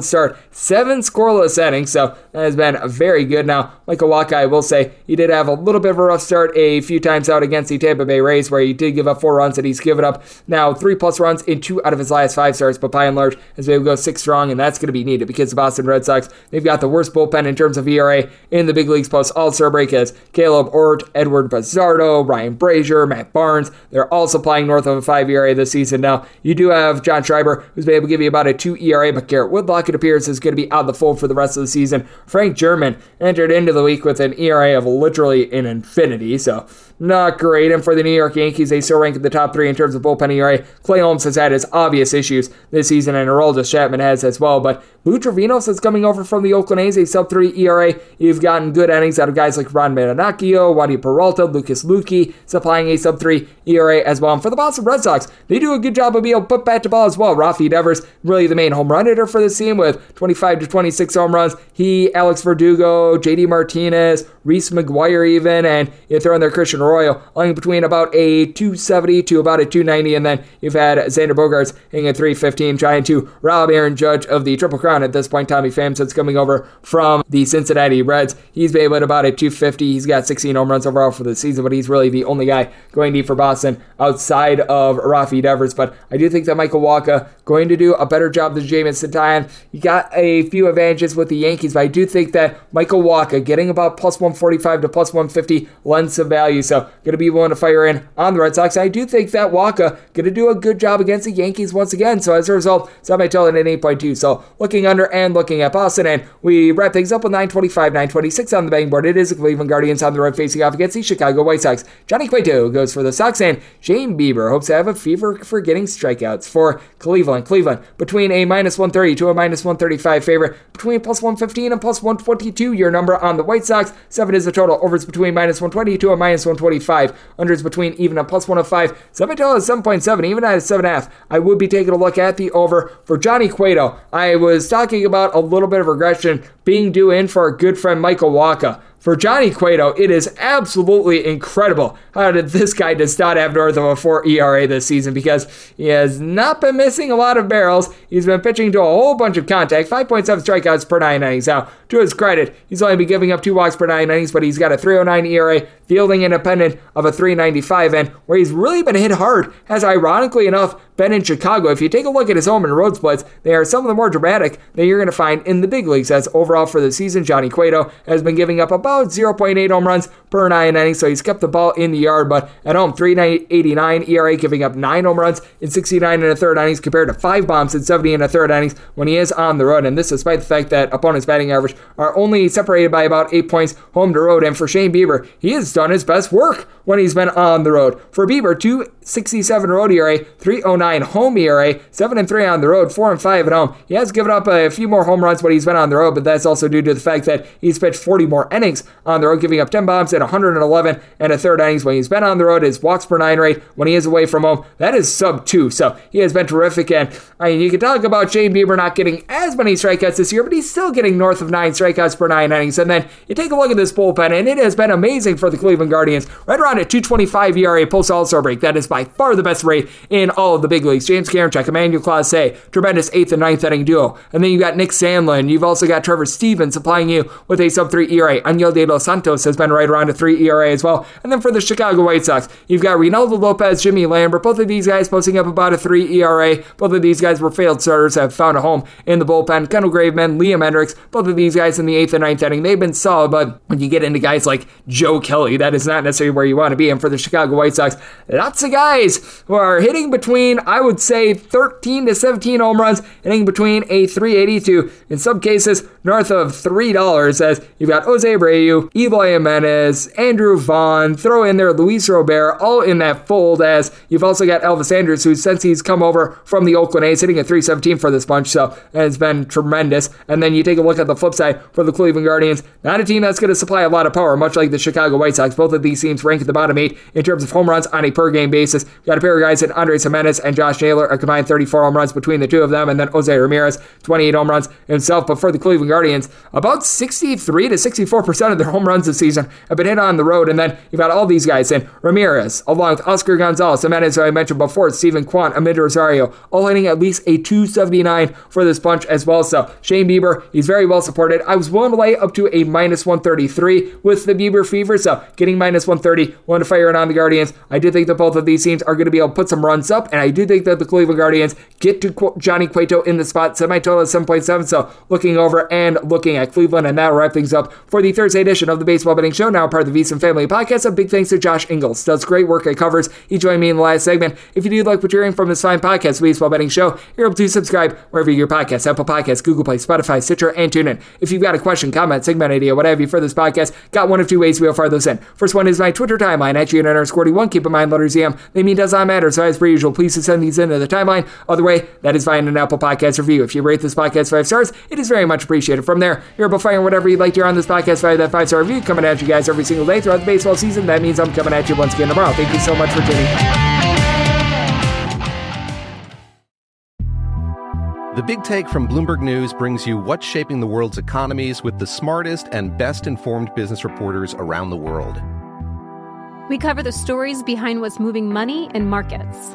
start, 7 scoreless innings, so that has been very good. Now, Michael Wacha, I will say, he did have a little bit of a rough start a few times out against the Tampa Bay Rays. plays where he did give up 4 runs and he's given up now 3+ runs in 2 out of his last 5 starts, but by and large, as they go 6 strong, and that's going to be needed because the Boston Red Sox, they've got the worst bullpen in terms of ERA in the big leagues post All-Star break as Caleb Ort, Edward Bizardo, Ryan Brazier, Matt Barnes, they're all supplying north of a 5 ERA this season. Now, you do have John Schreiber, who's been able to give you about a 2 ERA, but Garrett Woodlock, it appears, is going to be out of the fold for the rest of the season. Frank German entered into the week with an ERA of literally an infinity, so not great. And for the New York Yankees, they still rank in the top 3 in terms of bullpen ERA. Clay Holmes has had his obvious issues this season, and Aroldis Chapman has as well, but Lou Trevino is coming over from the Oakland A's, a sub-3 ERA. You've gotten good innings out of guys like Ron Manonakio, Wander Peralta, Lucas Luque, supplying a sub-3 ERA as well. And for the Boston Red Sox, they do a good job of being able to put back to ball as well. Rafi Devers, really the main home run hitter for this team with 25 to 26 home runs. He, Alex Verdugo, JD Martinez, Reese McGuire even, and you throw in there Christian Arroyo, only between about a 270 to about a 290, and then you've had Xander Bogaerts hitting a 315, trying to rob Aaron Judge of the Triple Crown. At this point, Tommy Phamson's coming over from the Cincinnati Reds. He's been at about a 250. He's got 16 home runs overall for the season, but he's really the only guy going deep for Boston outside of Rafi Devers. But I do think that Michael Wacha going to do a better job than Jameis Satan. He got a few advantages with the Yankees, but I do think that Michael Wacha getting about +145 to +150 lends some value. So going to be willing to fire in on the Red Sox. I do think that Wacha going to do a good job against the Yankees once again. So as a result, Semi-Tellin at 8.2. So looking under and looking at Boston, and we wrap things up with 925, 926 on the betting board. It is the Cleveland Guardians on the road facing off against the Chicago White Sox. Johnny Cueto goes for the Sox, and Shane Bieber hopes to have a fever for getting strikeouts for Cleveland. Cleveland between a -130 to a -135 favorite, between +115 and +122. Your number on the White Sox. 7 is the total. Overs between -120 to a -125. Unders between even a +105. Semi-total is 7.7, even at a 7.5. I would be taking a look at the over for Johnny Cueto. I was talking about a little bit of regression being due in for our good friend Michael Wacha. For Johnny Cueto, it is absolutely incredible how this guy does not have north of a 4 ERA this season, because he has not been missing a lot of barrels. He's been pitching to a whole bunch of contact, 5.7 strikeouts per 9 innings. Now, to his credit, he's only been giving up 2 walks per 9 innings, but he's got a 309 ERA, fielding independent of a 395, and where he's really been hit hard has, ironically enough, been in Chicago. If you take a look at his home and road splits, they are some of the more dramatic that you're going to find in the big leagues, as overall for the season, Johnny Cueto has been giving up about 0.8 home runs per 9 innings, so he's kept the ball in the yard, but at home, 3.89 ERA, giving up 9 home runs in 69 and a third innings compared to 5 bombs in 70 and a third innings when he is on the road, and this despite the fact that opponents' batting average are only separated by about 8 points home to road. And for Shane Bieber, he has done his best work when he's been on the road. For Bieber, 2.67 road ERA, 3.09 home ERA, 7-3 on the road, 4-5 at home. He has given up a few more home runs when he's been on the road, but that's also due to the fact that he's pitched 40 more innings on the road, giving up 10 bombs at 111 and a third innings when he's been on the road. His walks per 9 rate when he is away from home, that is sub 2, so he has been terrific. And I mean, you can talk about Shane Bieber not getting as many strikeouts this year, but he's still getting north of 9 strikeouts per 9 innings. And then you take a look at this bullpen, and it has been amazing for the Cleveland Guardians, right around a 2.25 ERA post All-Star break. That is by far the best rate in all of the big leagues. James Karinchak, Emmanuel Clase, tremendous 8th and 9th inning duo, and then you got Nick Sandlin. You've also got Trevor Stevens supplying you with a sub-3 ERA. Angel De Los Santos has been right around a 3 ERA as well. And then for the Chicago White Sox, you've got Reynaldo Lopez, Jimmy Lambert, both of these guys posting up about a 3 ERA. Both of these guys were failed starters, have found a home in the bullpen. Kendall Graveman, Liam Hendricks, both of these guys in the 8th and 9th inning, they've been solid, but when you get into guys like Joe Kelly, that is not necessarily where you want to be. And for the Chicago White Sox, lots of guys who are hitting between, I would say, 13 to 17 home runs, hitting between a 382, in some cases, north of $3, as you've got Jose Abreu, Eloy Jimenez, Andrew Vaughn, throw in there Luis Robert, all in that fold, as you've also got Elvis Andrus, who since he's come over from the Oakland A's, hitting a 317 for this bunch, so it's been tremendous. And then you take a look at the flip side for the Cleveland Guardians, not a team that's going to supply a lot of power, much like the Chicago White Sox. Both of these teams rank at the bottom 8 in terms of home runs on a per game basis. You've got a pair of guys in Andrés Jiménez and and Josh Naylor, a combined 34 home runs between the two of them, and then Jose Ramirez, 28 home runs himself. But for the Cleveland Guardians, about 63 to 64% of their home runs this season have been hit on the road, and then you've got all these guys in Ramirez, along with Oscar Gonzalez, Jimenez, who I mentioned before, Stephen Kwan, Amid Rosario, all hitting at least a 279 for this bunch as well. So Shane Bieber, he's very well supported. I was willing to lay up to a minus 133 with the Bieber fever, so getting minus 130, wanted to fire it on the Guardians. I do think that both of these teams are going to be able to put some runs up, and I do think that the Cleveland Guardians get to Johnny Cueto in the spot. Semi-total is 7.7, so looking over and looking at Cleveland, and that'll wrap things up for the Thursday edition of the Baseball Betting Show, now part of the VSiN Family Podcast. A big thanks to Josh Ingles. Does great work at Covers. He joined me in the last segment. If you do like what you're hearing from this fine podcast, the Baseball Betting Show, you're able to subscribe wherever you get your podcasts, Apple Podcasts, Google Play, Spotify, Stitcher, and TuneIn. If you've got a question, comment, segment idea, what have you for this podcast, got one of 2 ways we'll fire those in. First one is my Twitter timeline, at @GN_41. Keep in mind, letters EM, they mean does not matter, so as per usual, please send these into the timeline. Other way, that is via an Apple Podcast review. If you rate this podcast 5 stars, it is very much appreciated. From there, you're able to find whatever you'd like to hear on this podcast via that 5-star review, coming at you guys every single day throughout the baseball season. That means I'm coming at you once again tomorrow. Thank you so much for tuning in. The Big Take from Bloomberg News brings you what's shaping the world's economies with the smartest and best-informed business reporters around the world. We cover the stories behind what's moving money and markets